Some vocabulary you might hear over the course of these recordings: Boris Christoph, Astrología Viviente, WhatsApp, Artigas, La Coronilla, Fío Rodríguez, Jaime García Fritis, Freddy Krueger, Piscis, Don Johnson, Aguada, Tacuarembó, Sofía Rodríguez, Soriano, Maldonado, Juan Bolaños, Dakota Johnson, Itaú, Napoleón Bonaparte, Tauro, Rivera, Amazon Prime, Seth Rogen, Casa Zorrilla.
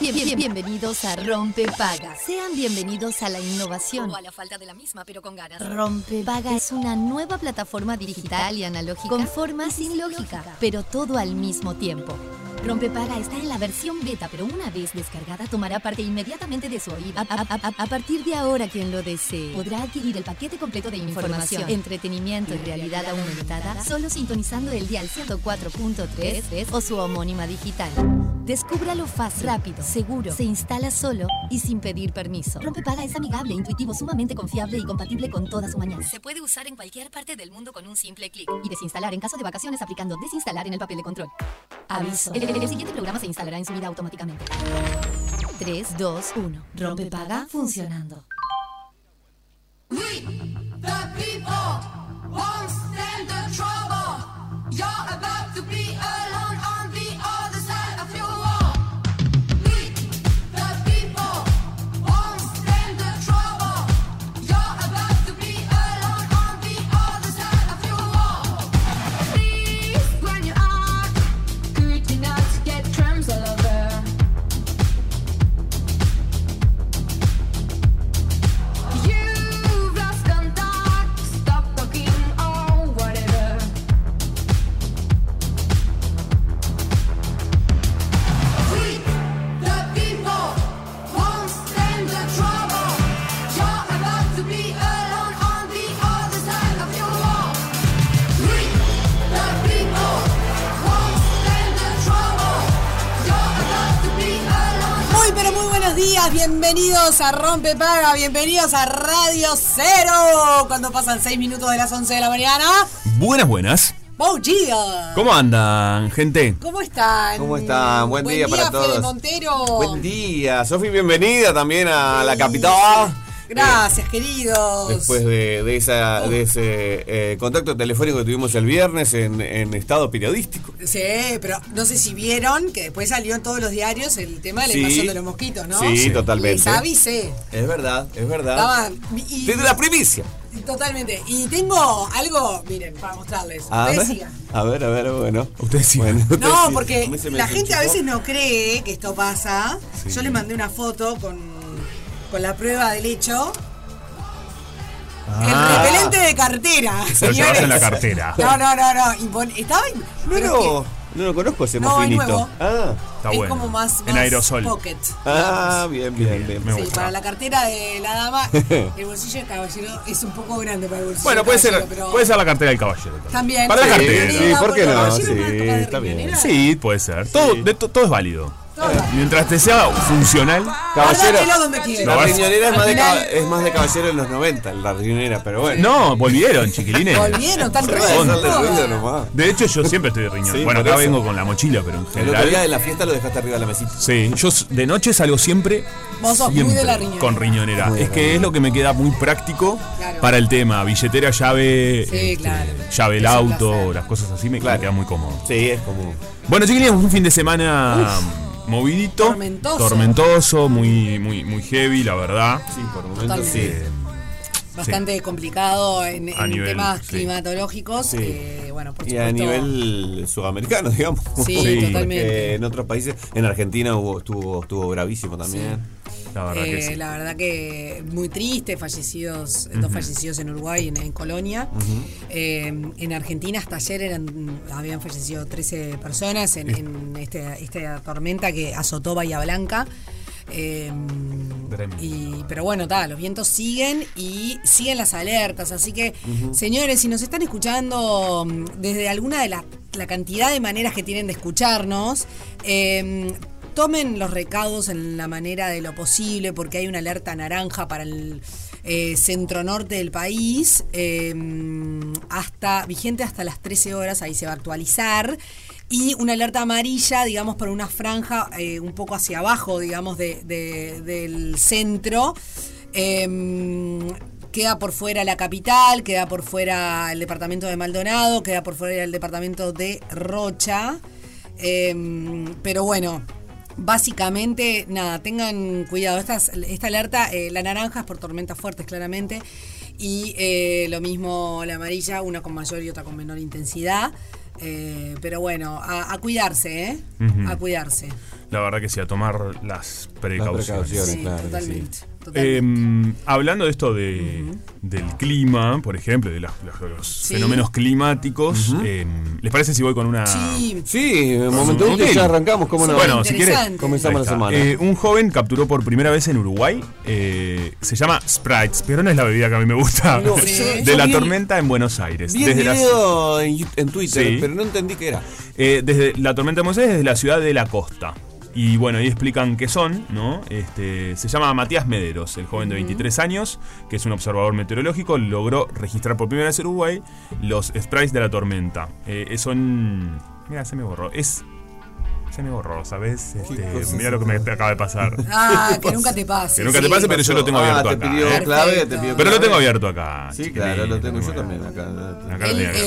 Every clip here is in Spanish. Bienvenidos a Rompe Paga. Sean bienvenidos a la innovación o a la falta de la misma, pero con ganas. Rompe Paga es una nueva plataforma digital y analógica con forma sin lógica, pero todo al mismo tiempo. Rompe Paga está en la versión beta, pero una vez descargada tomará parte inmediatamente de su oído. A partir de ahora, quien lo desee podrá adquirir el paquete completo de información, entretenimiento y realidad aumentada solo sintonizando el dial 104.3 o su homónima digital. Descúbralo fácil, rápido, seguro, se instala solo y sin pedir permiso. Rompe Paga es amigable, intuitivo, sumamente confiable y compatible con toda su mañana. Se puede usar en cualquier parte del mundo con un simple clic y desinstalar en caso de vacaciones aplicando desinstalar en el papel de control. Aviso. El siguiente programa se instalará en su vida automáticamente. 3, 2, 1. Rompe Paga funcionando. We, the people, won't stand the trouble. You're about to be alone on the other side of your wall. Bienvenidos a Rompe Paga, bienvenidos a Radio Cero. Cuando pasan 6 minutos de las 11 de la mañana. Buenas, buenas. Buen día. ¿Cómo andan, gente? ¿Cómo están? ¿Cómo están? Buen día para todos. Fede Montero. Buen día. Sofi, bienvenida también a la capital. Gracias, queridos. Después de ese contacto telefónico que tuvimos el viernes en estado periodístico. Sí, pero no sé si vieron que después salió en todos los diarios el tema de la invasión de los mosquitos, ¿no? Sí, sí, totalmente. Les avisé. Es verdad, es verdad. Desde la primicia. Totalmente. Y tengo algo, miren, para mostrarles. A ver, bueno. Ustedes sigan. Bueno, no, porque la gente a veces no cree que esto pasa. Sí. Yo les mandé una foto con la prueba del hecho. El repelente de cartera. Se lo llevaste en la cartera. No. Estaba. No lo conozco ese mofinito. Es nuevo. Está bueno. Es como más en aerosol. Pocket. Bien. Me gusta. Sí, para la cartera de la dama, el bolsillo del caballero es un poco grande para el bolsillo. Bueno, puede ser la cartera del caballero. También. Para la cartera. Sí, ¿por qué no? Sí, está bien. Sí, puede ser. Todo es válido. Mientras te sea funcional, caballero. La riñonera es más de caballero en los 90, la riñonera, pero bueno. No, volvieron, chiquilines. Volvieron, tan redondo. De hecho, yo siempre estoy de riñón. Sí, bueno, acá vengo con la mochila, pero en general. El otro día de la fiesta lo dejaste arriba de la mesita. Sí, yo de noche salgo siempre. Vos sos muy de la riñonera. Con riñonera. Muy es que es lo que me queda muy práctico, claro, para el tema. Billetera, llave, claro, llave del auto, las cosas así, me queda muy cómodo. Sí, es como. Bueno, chiquilines, un fin de semana. Movidito, tormentoso, muy heavy, la verdad. Sí, por momentos sí. Bastante complicado en temas climatológicos. Sí. Bueno, por supuesto, a nivel sudamericano, digamos. Sí, totalmente. En otros países, en Argentina estuvo bravísimo también. Sí. La verdad que sí. La verdad que muy triste, fallecidos, dos fallecidos en Uruguay, en Colonia. En Argentina hasta ayer habían fallecido 13 personas en esta tormenta que azotó Bahía Blanca. Pero bueno, los vientos siguen y siguen las alertas, así que señores, si nos están escuchando desde alguna de la cantidad de maneras que tienen de escucharnos, tomen los recaudos en la manera de lo posible, porque hay una alerta naranja para el centro norte del país, vigente hasta las 13 horas, ahí se va a actualizar. Y una alerta amarilla, digamos, por una franja un poco hacia abajo, digamos, del centro. Queda por fuera la capital, queda por fuera el departamento de Maldonado, queda por fuera el departamento de Rocha. Pero bueno, básicamente, nada, tengan cuidado. Esta alerta, la naranja es por tormentas fuertes, claramente. Y lo mismo la amarilla, una con mayor y otra con menor intensidad. Pero bueno, a cuidarse, ¿eh? A cuidarse. la verdad que sí, a tomar las precauciones. Las precauciones, sí, claro, totalmente, sí. Totalmente. Hablando de esto de, del clima, por ejemplo, de los fenómenos climáticos, ¿les parece si voy con una...? Sí, sí, un momento ya arrancamos, ¿cómo no? Bueno, si quieres, comenzamos la semana. Un joven capturó por primera vez en Uruguay, se llama Sprites, pero no es la bebida que a mí me gusta, no, de la tormenta en Buenos Aires. Vi el video en Twitter, pero no entendí qué era. Desde la tormenta de Buenos Aires, desde la Ciudad de la Costa. Y bueno, ahí explican qué son, ¿no? Se llama Matías Mederos, el joven de 23 años, que es un observador meteorológico, logró registrar por primera vez en Uruguay los sprites de la tormenta. Son... Mira, se me borró. Se me borró, ¿sabes? Mira lo que me acaba de pasar. Ah, que nunca te pase. Que nunca te pase, pero yo lo tengo abierto acá. Pero lo tengo abierto acá. Sí, claro, lo tengo yo también acá.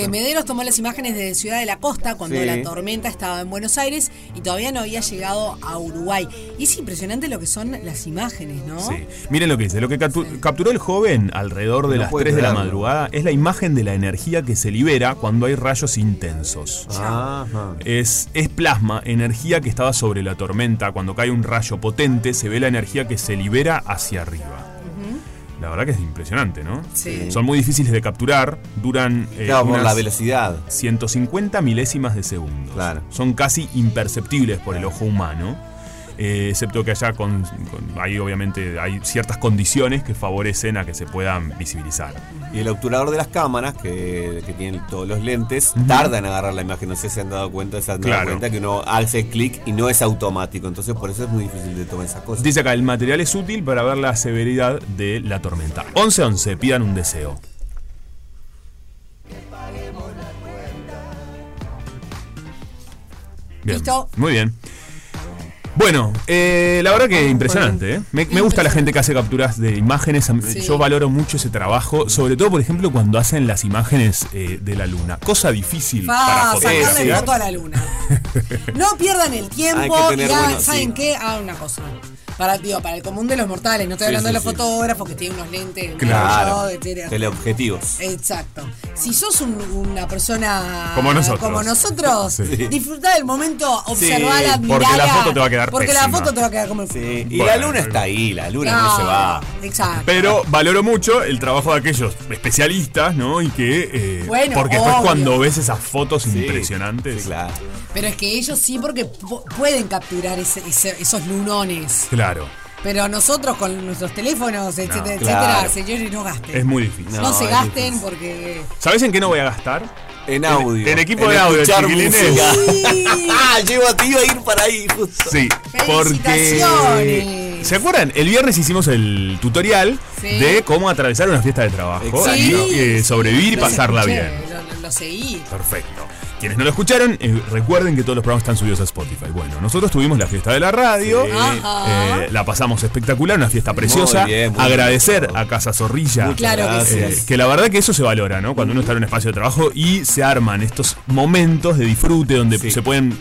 Mederos tomó las imágenes de Ciudad de la Costa cuando la tormenta estaba en Buenos Aires y todavía no había llegado a Uruguay. Y es impresionante lo que son las imágenes, ¿no? Sí. Miren lo que dice. Lo que capturó el joven alrededor de las 3 de la madrugada es la imagen de la energía que se libera cuando hay rayos intensos. Ajá. Es plasma, energía que estaba sobre la tormenta. Cuando cae un rayo potente, se ve la energía que se libera hacia arriba. La verdad que es impresionante, ¿no? Sí. Son muy difíciles de capturar, duran por la velocidad. 150 milésimas de segundos. Claro. Son casi imperceptibles por el ojo humano, excepto que allá hay obviamente hay ciertas condiciones que favorecen a que se puedan visibilizar. Y el obturador de las cámaras, que tienen todos los lentes, tarda en agarrar la imagen. No sé si se han dado cuenta, que uno hace clic y no es automático. Entonces por eso es muy difícil de tomar esas cosas. Dice acá, el material es útil para ver la severidad de la tormenta. 11:11, pidan un deseo. Bien. ¿Listo? Muy bien. Bueno, la verdad que impresionante, ¿eh? Me gusta la gente que hace capturas de imágenes. Yo valoro mucho ese trabajo, sobre todo, por ejemplo, cuando hacen las imágenes de la luna. Cosa difícil para fotografiar. Sacarle foto a la luna. No pierdan el tiempo. ¿Saben qué? Hagan una cosa. Para el común de los mortales, no estoy hablando de los fotógrafos que tienen unos lentes, claro, etcétera. Teleobjetivos. Exacto. Si sos una persona como nosotros disfrutá del momento, observá, admirala, porque la foto te va a quedar pésima. La foto te va a quedar como el y bueno, la luna está ahí, la luna no se va. Exacto. Pero valoro mucho el trabajo de aquellos especialistas, ¿no? Y que porque después cuando ves esas fotos impresionantes, claro. Pero es que ellos porque pueden capturar esos lunones. Claro. Pero nosotros con nuestros teléfonos, etcétera, señores, no gasten. Es muy difícil. No se gasten porque... ¿Sabes en qué no voy a gastar? En audio. En equipo de audio, chiquilines. Llevo a ti a ir para ahí justo. Sí, porque... ¿Se acuerdan? El viernes hicimos el tutorial de cómo atravesar una fiesta de trabajo. Y sobrevivir y pasarla bien. Lo seguí. Perfecto. Quienes no lo escucharon, recuerden que todos los programas están subidos a Spotify. Bueno, nosotros tuvimos la fiesta de la radio, la pasamos espectacular, una fiesta preciosa. Muy bien, muy agradecer bien. A Casa Zorrilla, que la verdad que eso se valora, ¿no? Cuando uno está en un espacio de trabajo y se arman estos momentos de disfrute donde se pueden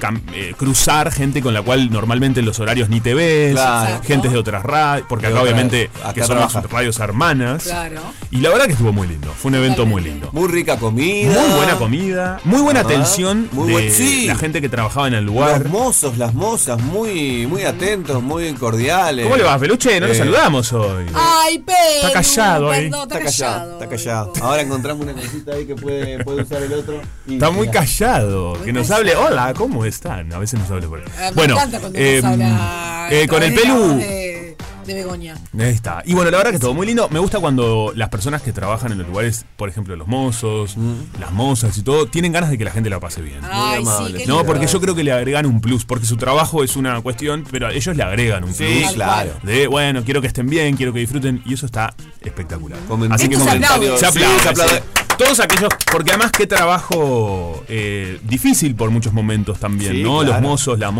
cruzar gente con la cual normalmente en los horarios ni te ves, gente de otras radios, porque acá obviamente que son las radios hermanas. Claro. Y la verdad que estuvo muy lindo, fue un evento muy lindo. Muy rica comida. Muy buena comida, muy buena atención. Muy buena, la gente que trabajaba en el lugar. Los mozos, las mozas, muy, muy atentos, muy cordiales. ¿Cómo le vas, Peluche? No lo saludamos hoy. Ay, Pelu. Está callado ahí. Está callado. Ahora encontramos una cosita ahí que puede usar el otro. Está muy callado. Que nos hable. Hola, ¿cómo están? A veces nos habla por ahí. Bueno, con el Pelu. De Begoña. Ahí está. Y bueno, la verdad que todo muy lindo. Me gusta cuando las personas que trabajan en los lugares, por ejemplo, los mozos, las mozas y todo, tienen ganas de que la gente la pase bien. Ay, muy amable. Sí, no, porque yo creo que le agregan un plus, porque su trabajo es una cuestión, pero a ellos le agregan un plus. Sí, claro. De, bueno, quiero que estén bien, quiero que disfruten, y eso está espectacular. Así que comentarios. Se aplaude. Sí, se aplaude. Todos aquellos, porque además qué trabajo difícil por muchos momentos también, sí, ¿no? Claro. Los mozos, las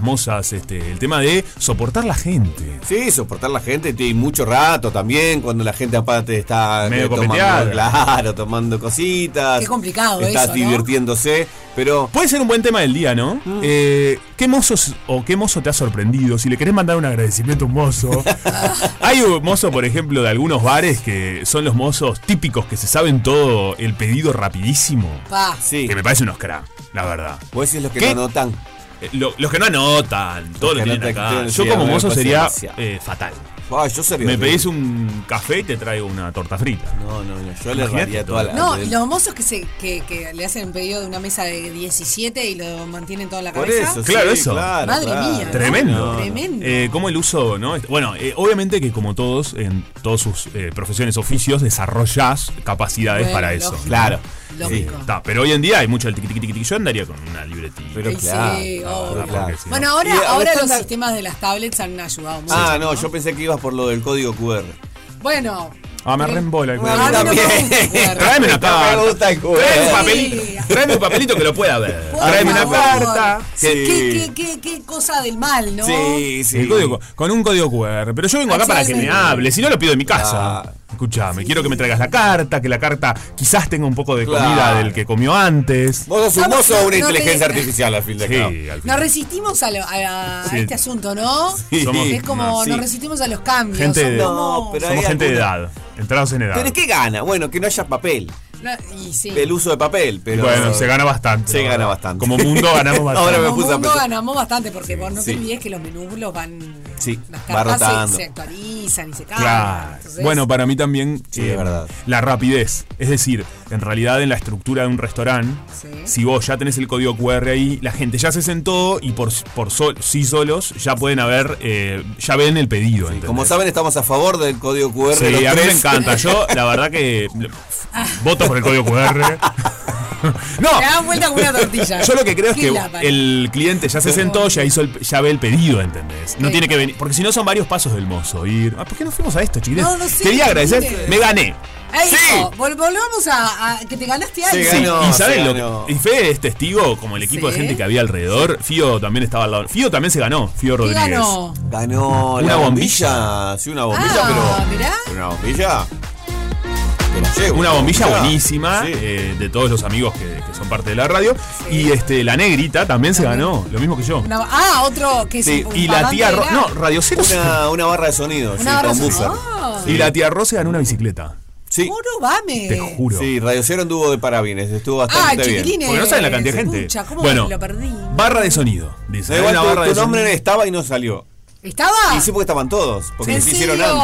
mozas, el tema de soportar la gente. Sí, soportar la gente, y mucho rato también, cuando la gente aparte está medio tomando, tomando cositas. Qué complicado está eso, divirtiéndose, ¿no? Pero puede ser un buen tema del día, ¿no? ¿Qué mozos o qué mozo te ha sorprendido? Si le querés mandar un agradecimiento a un mozo. Hay un mozo, por ejemplo, de algunos bares que son los mozos típicos que se saben todo, el pedido rapidísimo. Que me parece unos cracks, la verdad. Vos decís los que no anotan. Los que no anotan, todos los que tienen acá. Yo como mozo sería fatal. Ay, yo sería me pedís un café y te traigo una torta frita. No, yo le erraría toda la... No, los mozos que le hacen un pedido de una mesa de 17 y lo mantienen toda la cabeza. Por eso, claro, sí, eso. Claro, madre mía. Tremendo. Tremendo. Como el uso, ¿no? Bueno, obviamente que como todos, en todas sus profesiones, oficios, desarrollás capacidades para eso. Lógico. Claro. Lógico. Sí, pero hoy en día hay mucho el tic. Yo andaría con una libretilla. Pero claro. Sí, claro. Bueno, ahora los sistemas de las tablets han ayudado mucho. Ah, no, yo pensé que ibas por lo del código QR. Bueno. Ah, me reembola el QR. No, también. Tráeme una carta. Me gusta el QR. Tráeme un papelito que lo pueda ver. Tráeme una carta. Qué cosa del mal, ¿no? Sí. Con un código QR. Pero yo vengo acá para que me hable. Si no, lo pido en mi casa. Escuchame, quiero que me traigas la carta, que la carta quizás tenga un poco de comida del que comió antes. Vos sos un mozo o una inteligencia artificial al fin de acá. Sí, nos resistimos a este asunto, ¿no? Sí. Es como nos resistimos a los cambios. Somos gente de edad, entrados en edad. ¿Pero qué gana? Bueno, que no haya papel. El uso de papel, pero bueno, se gana bastante. Se gana bastante. Como mundo ganamos bastante. Ahora me puse a pensar. Como mundo ganamos bastante porque vos no te olvides que los menúbulos van. Sí, las cartas se actualizan y se cambian. Claro. Entonces, bueno, para mí también es verdad. La rapidez. Es decir, en realidad en la estructura de un restaurante, si vos ya tenés el código QR ahí, la gente ya se sentó y por sí solos ya pueden haber, ya ven el pedido. Sí, como saben, estamos a favor del código QR. Sí, a mí me encanta. Yo, la verdad que voto por el código QR. No. Me dan vuelta con una tortilla. Yo lo que creo es que el cliente ya se sentó, ya ve el pedido, ¿entendés? No tiene que venir. Porque si no son varios pasos del mozo. Ir. ¿Por qué no fuimos a esto, chiquites? No, quería agradecer. Mire. Me gané. Ahí hijo, volvamos a que te ganaste algo. Sí, y sabes lo que. Y Fede es testigo, como el equipo de gente que había alrededor. Fío también estaba al lado. Fío también se ganó. Fío Rodríguez. Ganó una bombilla. Sí, una bombilla, pero. Mirá. Una bombilla. Una bombilla buenísima de todos los amigos que son parte de la radio. Y la negrita también se ganó, lo mismo que yo. Otro que sí. Y la tía Ro. No, Radio Cero. Una barra de sonido. Y la tía Ro se ganó una bicicleta. Sí. Te juro. Sí, Radio Cero anduvo de parabienes, estuvo bastante bien. Porque no saben la cantidad de gente. Bueno, lo perdí. Barra de sonido. Dice. Tu nombre estaba y no salió. ¿Estaba? Y sí, porque estaban todos. Porque no se hicieron antes.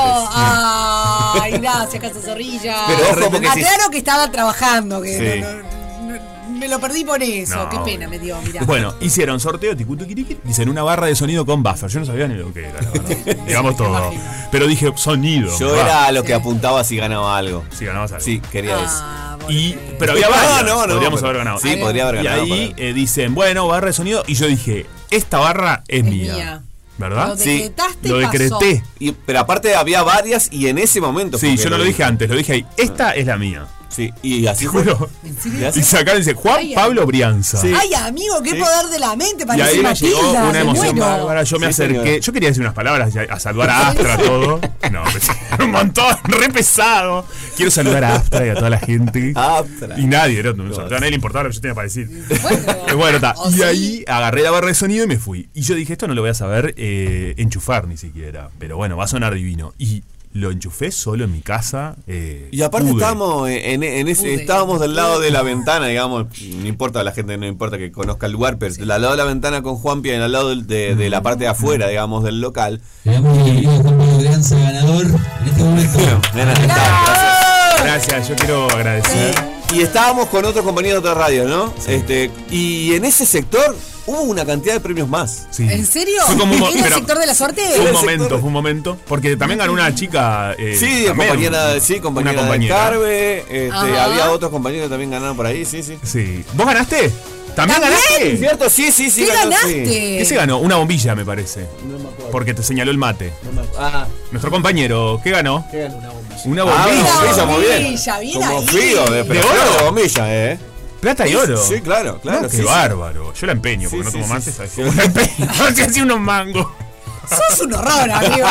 Ay, gracias, Casa Zorrilla. Pero ojo, claro que estaba trabajando. Que me lo perdí por eso. Qué pena me dio, mirá. Bueno, hicieron sorteo, dicen una barra de sonido con buffer. Yo no sabía ni lo que era, la verdad. Digamos todo. Pero dije sonido. Yo era lo que apuntaba si ganaba algo. Si ganabas algo. Sí, quería eso. Pero había varios. Podríamos haber ganado. Sí, podría haber ganado. Y ahí dicen, bueno, barra de sonido. Y yo dije, esta barra es mía. ¿Verdad? Lo decretaste. Lo decreté. Pero aparte había varias y en ese momento. Sí, yo no lo dije antes, lo dije ahí. Esta es la mía. Sí, y así juro. Y sacaron y dice Juan Pablo Brianza. Sí. Ay, amigo, qué poder de la mente. Parece y ahí me llegó una emoción bárbara. Yo me acerqué. Señor. Yo quería decir unas palabras a saludar a Astra todo. No, un montón, re pesado. Quiero saludar a Astra y a toda la gente. Astra. Y nadie, a nadie le importaba lo que yo tenía para decir. Bueno, está. Y ahí agarré la barra de sonido y me fui. Y yo dije, esto no lo voy a saber enchufar ni siquiera. Pero bueno, va a sonar divino. Y lo enchufé solo en mi casa. Y aparte estábamos estábamos del lado de la ventana, digamos. No importa, la gente no importa que conozca el lugar, pero al lado de la ventana con Juanpia, al lado de la parte de afuera, digamos, del local. Le damos el querido Juan Pablo Brianza ganador en este momento. Gracias, yo quiero agradecer. Y estábamos con otro compañero de otra radio, ¿no? Sí. Y en ese sector hubo una cantidad de premios más. Sí. ¿En serio? Fue como el sector de la suerte. Fue un momento. Porque también ganó una chica. Compañera de Carve. Había otros compañeros que también ganaron por ahí. Sí. ¿Vos ganaste? ¿También ganaste? ¿Cierto? Sí. ¿Qué ganaste? Sí. ¿Qué se ganó? Una bombilla, me parece. No me acuerdo. Porque te señaló el mate. No me acuerdo. Nuestro compañero, ¿qué ganó? ¿Qué ganó? Una bombilla. Una bombilla. Muy bien. Como frío, de oro. Bombilla, plata y oro. Sí, claro. No, qué bárbaro. Yo la empeño, porque no tomo mate, ¿sabes? La empeño. Hacía unos mangos. Sos un horror, amigo.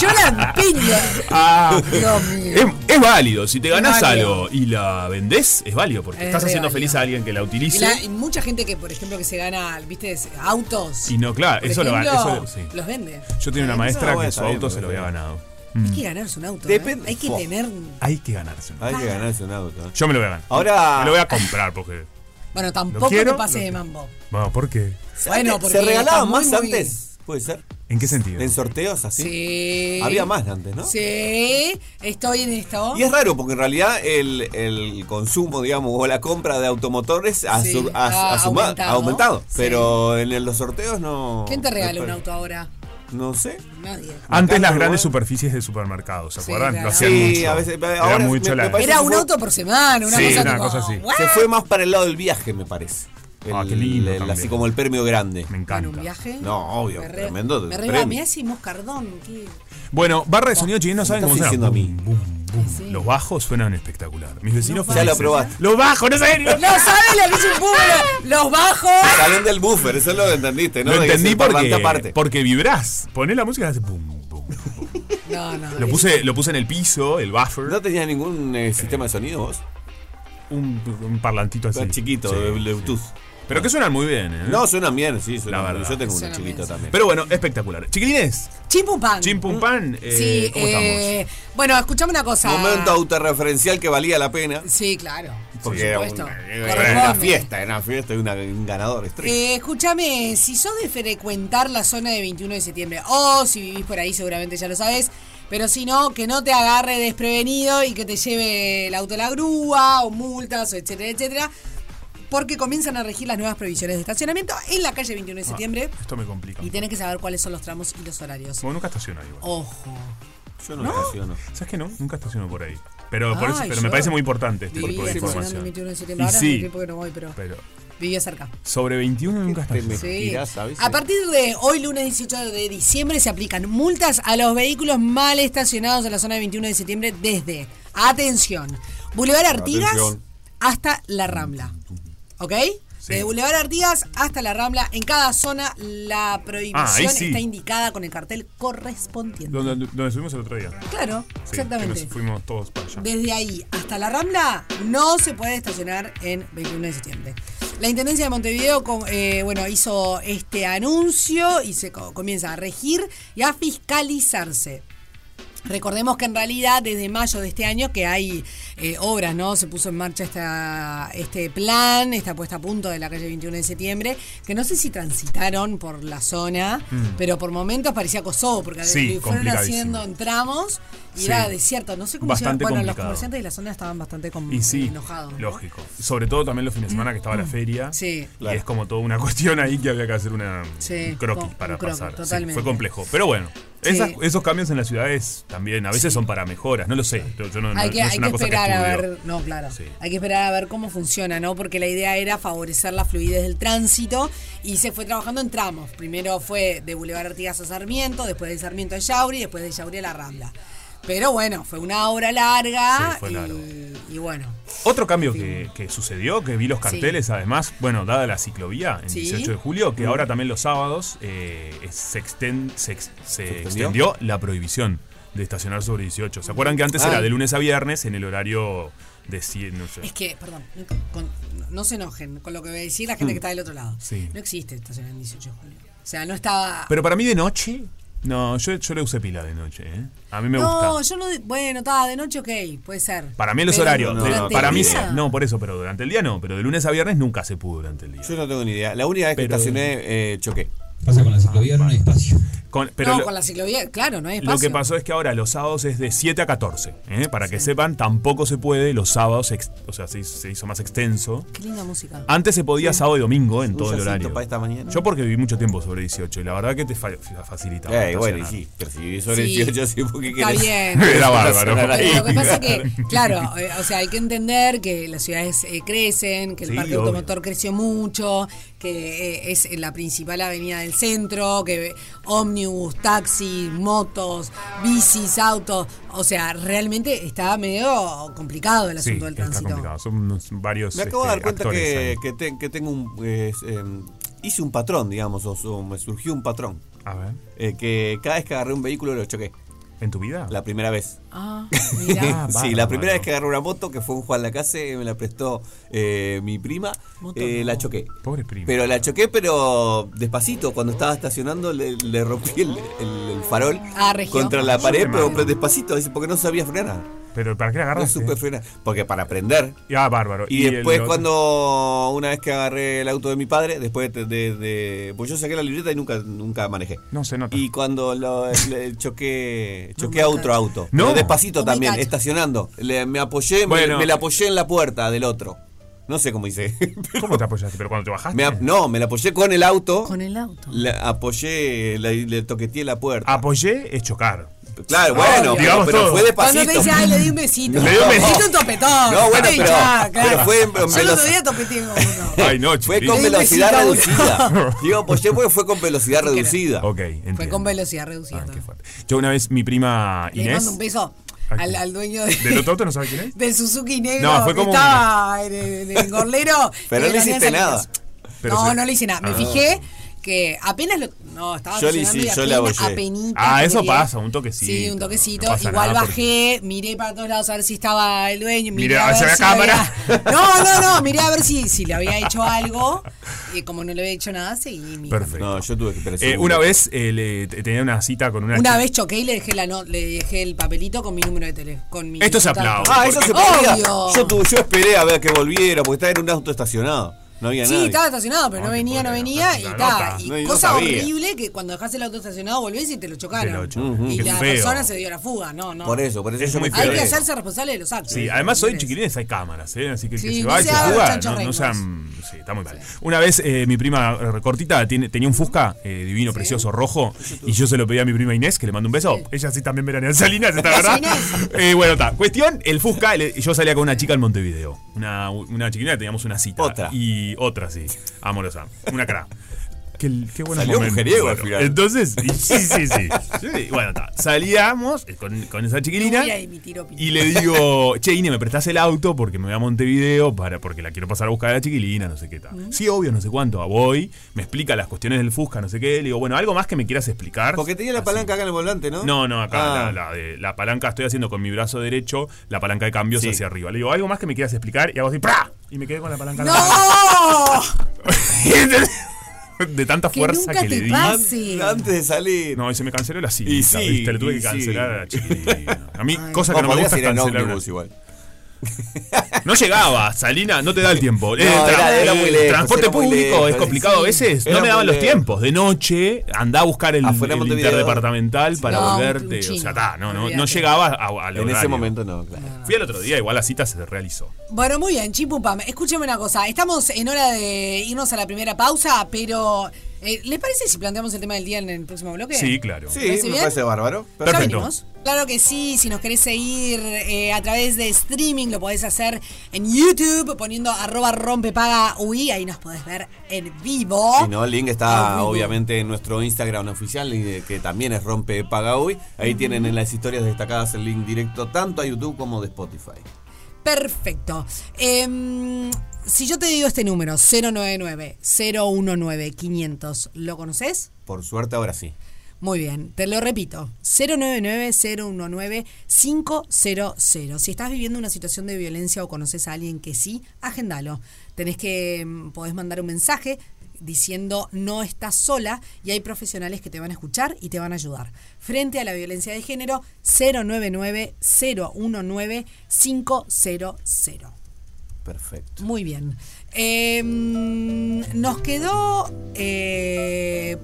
Yo la empeño. Dios mío. Es válido. Si te ganás algo y la vendés, es válido. Porque estás haciendo feliz a alguien que la utilice. Y mucha gente que, por ejemplo, que se gana, ¿viste? Autos. Y no, claro, eso lo gana. Los vende. Yo tenía una maestra que su auto se lo había ganado. Hay que ganarse un auto. Hay que tener. Hay que ganarse un auto. Yo me lo voy a ganar. Ahora. Me lo voy a comprar porque. Bueno, tampoco te pases de mambo. No, ¿por qué? Bueno, porque se regalaban más antes. ¿Puede ser? ¿En qué sentido? ¿En sorteos así? Sí. Había más antes, ¿no? Sí, estoy en esto. Y es raro porque en realidad el consumo, digamos, o la compra de automotores ha aumentado. Sí. Pero en los sorteos no. ¿Quién te regala un auto ahora? No sé. Nadie. Antes las grandes superficies de supermercados, ¿se acuerdan? Claro. Lo hacían mucho. A veces, ahora era mucho era un auto por semana, una cosa así. ¿What? Se fue más para el lado del viaje, me parece. Qué lindo, así como el premio grande. Me encanta. ¿En un viaje? No, obvio, tremendo. Me regala, mirá si moscardón. ¿Qué? Bueno, barra de sonido chileno, ¿saben cómo suena? Sí. Los bajos suenan espectacular. Mis vecinos ya lo probaste. Los bajos, no saben. No saben lo que es un buffer. Los bajos salen del buffer, eso lo entendiste, ¿no? Lo entendí porque vibrás. Ponés la música y haces pum, pum, pum. No. Lo puse en el piso, el buffer. ¿No tenías ningún sistema de sonido vos? Un parlantito así. Un chiquito, de Bluetooth. Sí. Pero que suenan muy bien, ¿eh? No, suenan bien, sí, suenan bien. Yo tengo uno chiquito también. Pero bueno, espectacular. Chiquilines. Chimpumpan. Chimpumpan. Sí, ¿cómo estamos? Bueno, escuchame una cosa. Momento autorreferencial que valía la pena. Sí, claro. Porque era una fiesta y un ganador estrella. Escúchame, si sos de frecuentar la zona de 21 de septiembre, o si vivís por ahí seguramente ya lo sabés, pero si no, que no te agarre desprevenido y que te lleve el auto a la grúa, o multas, o etcétera, etcétera. Porque comienzan a regir las nuevas previsiones de estacionamiento en la calle 21 de septiembre. Esto me complica. Y tenés que saber cuáles son los tramos y los horarios. Vos nunca estacionás igual. Ojo. Yo no estaciono. ¿Sabes qué no? Nunca estaciono por ahí. Pero, por eso, pero me parece muy importante este tipo de información. 21 de septiembre. Ahora sí, tiempo que no voy, pero vivía cerca. Sobre 21 nunca estaciono. Sí. A partir de hoy, lunes 18 de diciembre, se aplican multas a los vehículos mal estacionados en la zona de 21 de septiembre desde, atención, Boulevard Artigas hasta La Rambla. ¿Ok? Sí. De Boulevard Artigas hasta La Rambla. En cada zona la prohibición está indicada con el cartel correspondiente. Donde estuvimos el otro día. Claro, sí, exactamente. Fuimos todos para allá. Desde ahí hasta La Rambla no se puede estacionar en 21 de septiembre. La Intendencia de Montevideo hizo este anuncio y se comienza a regir y a fiscalizarse. Recordemos que en realidad desde mayo de este año que hay obras, ¿no? Se puso en marcha este plan, esta puesta a punto de la calle 21 de septiembre, que no sé si transitaron por la zona, pero por momentos parecía Kosovo, porque fueron haciendo en tramos y era desierto. No sé cómo se llama. Bueno, los comerciantes de la zona estaban bastante enojados. Lógico. ¿No? Sobre todo también los fines de semana que estaba la feria. Sí. Y es como toda una cuestión ahí que había que hacer un croquis para pasar. Totalmente. Sí, fue complejo. Pero bueno. Sí. Esos cambios en las ciudades también a veces son para mejoras, no lo sé. Yo no, hay que, no es hay una que cosa esperar que a ver, no, claro. Sí. Hay que esperar a ver cómo funciona, ¿no? Porque la idea era favorecer la fluidez del tránsito y se fue trabajando en tramos. Primero fue de Boulevard Artigas a Sarmiento, después de Sarmiento a Yauri, después de Yauri a La Rambla. Pero bueno, fue una obra larga, y bueno. Otro cambio que sucedió, que vi los carteles además, bueno, dada la ciclovía en 18 de julio, que ahora también los sábados se extendió la prohibición de estacionar sobre 18. ¿Se acuerdan que antes era de lunes a viernes en el horario de 100? No sé. Es que, perdón, no se enojen con lo que voy a decir la gente que está del otro lado. Sí. No existe estacionar en 18 de julio. O sea, no estaba... Pero para mí de noche... No, yo le usé pila de noche, ¿eh? A mí me gusta. No, yo no... Bueno, estaba de noche, ok, puede ser. Para mí los horarios. Para mí sí. No, por eso, pero durante el día no. Pero de lunes a viernes nunca se pudo durante el día. Yo no tengo ni idea. La única vez que estacioné, choqué. Pasa con la ciclovía, no hay espacio. Con la ciclovía, claro, no hay espacio. Lo que pasó es que ahora los sábados es de 7 a 14. Para que sepan, tampoco se puede los sábados, o sea, se hizo más extenso. Qué linda música. Antes se podía sábado y domingo en todo el horario. Para esta mañana. Yo porque viví mucho tiempo sobre 18 y la verdad que te facilitaba. Bueno, sí, pero si viví sobre 18 así porque querés. Está bien. Era bárbaro. Pero lo que pasa es que, claro, o sea, hay que entender que las ciudades crecen, que el parque automotor creció mucho, que es la principal avenida del centro, que ómnibus, taxis, motos, bicis, autos, o sea, realmente está medio complicado el asunto del tránsito. Está complicado, son varios. Me acabo de dar cuenta que tengo hice un patrón, digamos, o me surgió un patrón. A ver. Que cada vez que agarré un vehículo lo choqué. ¿En tu vida? La primera vez. Ah, mirá. Sí, la primera vez que agarré una moto, que fue un Juan Lacase, me la prestó mi prima, la choqué. Pobre prima. Pero la choqué, pero despacito. Cuando estaba estacionando, le rompí el farol contra la pared, pero despacito, porque no sabía frenar. ¿Pero para qué la agarraste? No supe frenar. Porque para aprender. Ah, bárbaro. Y después cuando, una vez que agarré el auto de mi padre, después pues yo saqué la libreta y nunca manejé. No se nota. Y cuando choqué a otro auto. No. Pero despacito también, estacionando. Me la apoyé en la puerta del otro. No sé cómo hice. ¿Cómo te apoyaste? ¿Pero cuando te bajaste? Me la apoyé con el auto. Con el auto. Le toqueteé la puerta. Apoyé es chocar. Claro, bueno, pero fue despacito. Cuando te dice, le di un besito. Le di un besito en topetón. No, bueno, pero fue en velocidad. Yo el otro día topeteé con uno. Ay, no, fue con velocidad reducida. Digo, apoyé porque fue con velocidad reducida. Ok, entiendo. Fue con velocidad reducida. Qué fuerte. Yo una vez, mi prima Inés. Le mando un beso. Al dueño del otro, ¿no sabe quién es? Del Suzuki negro, no, fue como que estaba en Gorlero. Pero no le hiciste nada. No le hice nada. Me fijé que apenas estaba funcionando y apenas. Eso pasa, un toquecito. Sí, un toquecito. No igual bajé, miré para todos lados a ver si estaba el dueño. Miré a ver si la cámara. Miré a ver si le había hecho algo. Y como no le había hecho nada, seguí. Perfecto. No, yo tuve que esperar. Una vez tenía una cita con una. Una vez choqué y le dejé el papelito con mi número de teléfono. Esto se aplaude. Eso se podía. Yo esperé a ver que volviera, porque estaba en un auto estacionado. No había nadie. Estaba estacionado, pero no venía. Y cosa horrible que cuando dejás el auto estacionado volvés y te lo chocaron. Y la persona se dio la fuga. No. Por eso es muy feo. Hay que hacerse responsable de los actos. Sí, además hoy, chiquilines, hay cámaras, así que el que se va y se fuga, no sean. Sí, está muy mal. Una vez mi prima cortita tenía un Fusca divino, precioso, rojo, y yo se lo pedí a mi prima Inés, que le mando un beso. Ella sí también veranea en Salinas, ¿está verdad? Bueno, está. Cuestión, el Fusca, yo salía con una chica en Montevideo. Una chiquilina, teníamos una cita. Otra, sí. Amorosa. Una cara. Qué bueno. Salió mujeriego al final. Entonces, sí. Bueno, salíamos con esa chiquilina y le digo, che, Ine, ¿me prestás el auto? Porque me voy a Montevideo porque la quiero pasar a buscar a la chiquilina, no sé qué tal. Sí, obvio, no sé cuánto. Voy, me explica las cuestiones del Fusca, no sé qué. Le digo, bueno, algo más que me quieras explicar. Porque tenía la palanca acá en el volante, ¿no? No, acá. La palanca estoy haciendo con mi brazo derecho, la palanca de cambios hacia arriba. Le digo, algo más que me quieras explicar y hago así, ¡pra! Y me quedé con la palanca. ¡No! De tanta fuerza que le di antes de salir. No, y se me canceló la cita, ¿viste? Le tuve que cancelar a la chiquilina. A mí, cosa que no me gusta es cancelar ómnibus igual. No llegaba, Salina, no te da el tiempo. Era muy lejos, transporte público es complicado a veces. No me daban los tiempos. De noche, andá a buscar el interdepartamental para volverte. O sea, no llegaba al horario. En ese momento no, claro. Fui al otro día, igual la cita se realizó. Bueno, muy bien, chimpupam. Escúchame una cosa. Estamos en hora de irnos a la primera pausa, pero. ¿Les parece si planteamos el tema del día en el próximo bloque? Sí, claro. Sí, me parece bárbaro. Perfecto. Claro que sí, si nos querés seguir a través de streaming, lo podés hacer en YouTube poniendo @rompepagaui, ahí nos podés ver en vivo. Si no, el link está obviamente en nuestro Instagram oficial, que también es rompepagaui. Ahí tienen en las historias destacadas el link directo tanto a YouTube como de Spotify. Perfecto. Si yo te digo este número, 099-019-500, ¿lo conoces? Por suerte ahora sí. Muy bien, te lo repito, 099-019-500. Si estás viviendo una situación de violencia o conoces a alguien que sí, agéndalo. Podés mandar un mensaje diciendo no estás sola y hay profesionales que te van a escuchar y te van a ayudar. Frente a la violencia de género, 099-019-500. Perfecto. Muy bien. Nos quedó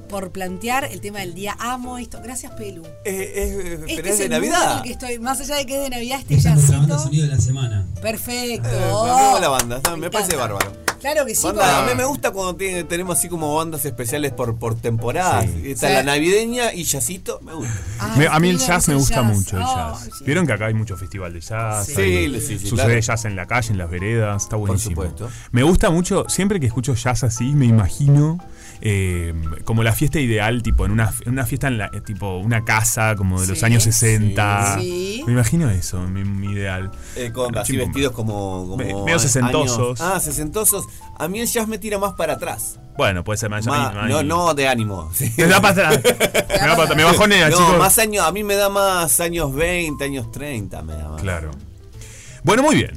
por plantear el tema del día. Amo esto. Gracias, Pelu. Pero es de Navidad. Que estoy, más allá de que es de Navidad, este jazzito. La banda sonido de la semana. Perfecto. La banda. Me parece bárbaro. Claro que sí. A mí me gusta cuando tenemos así como bandas especiales por temporadas. Sí. Está la navideña y jazzito. Me gusta. A mí el jazz me gusta mucho. El jazz. Vieron que acá hay mucho festival de jazz. Sí, sucede jazz en la calle, en las veredas. Está buenísimo. Por supuesto. Me gusta mucho, siempre que escucho jazz así, me imagino como la fiesta ideal, tipo en una fiesta en la, tipo una casa como de los años 60. Sí. Me imagino eso, mi ideal. Así vestidos como medio sesentosos. Años. Ah, sesentosos. A mí el jazz me tira más para atrás. Bueno, puede ser más no de ánimo. Sí. Me da para atrás. Me bajonea, no, chicos. No, más años, a mí me da más años 20, años 30, me da más. Claro. Bueno, muy bien.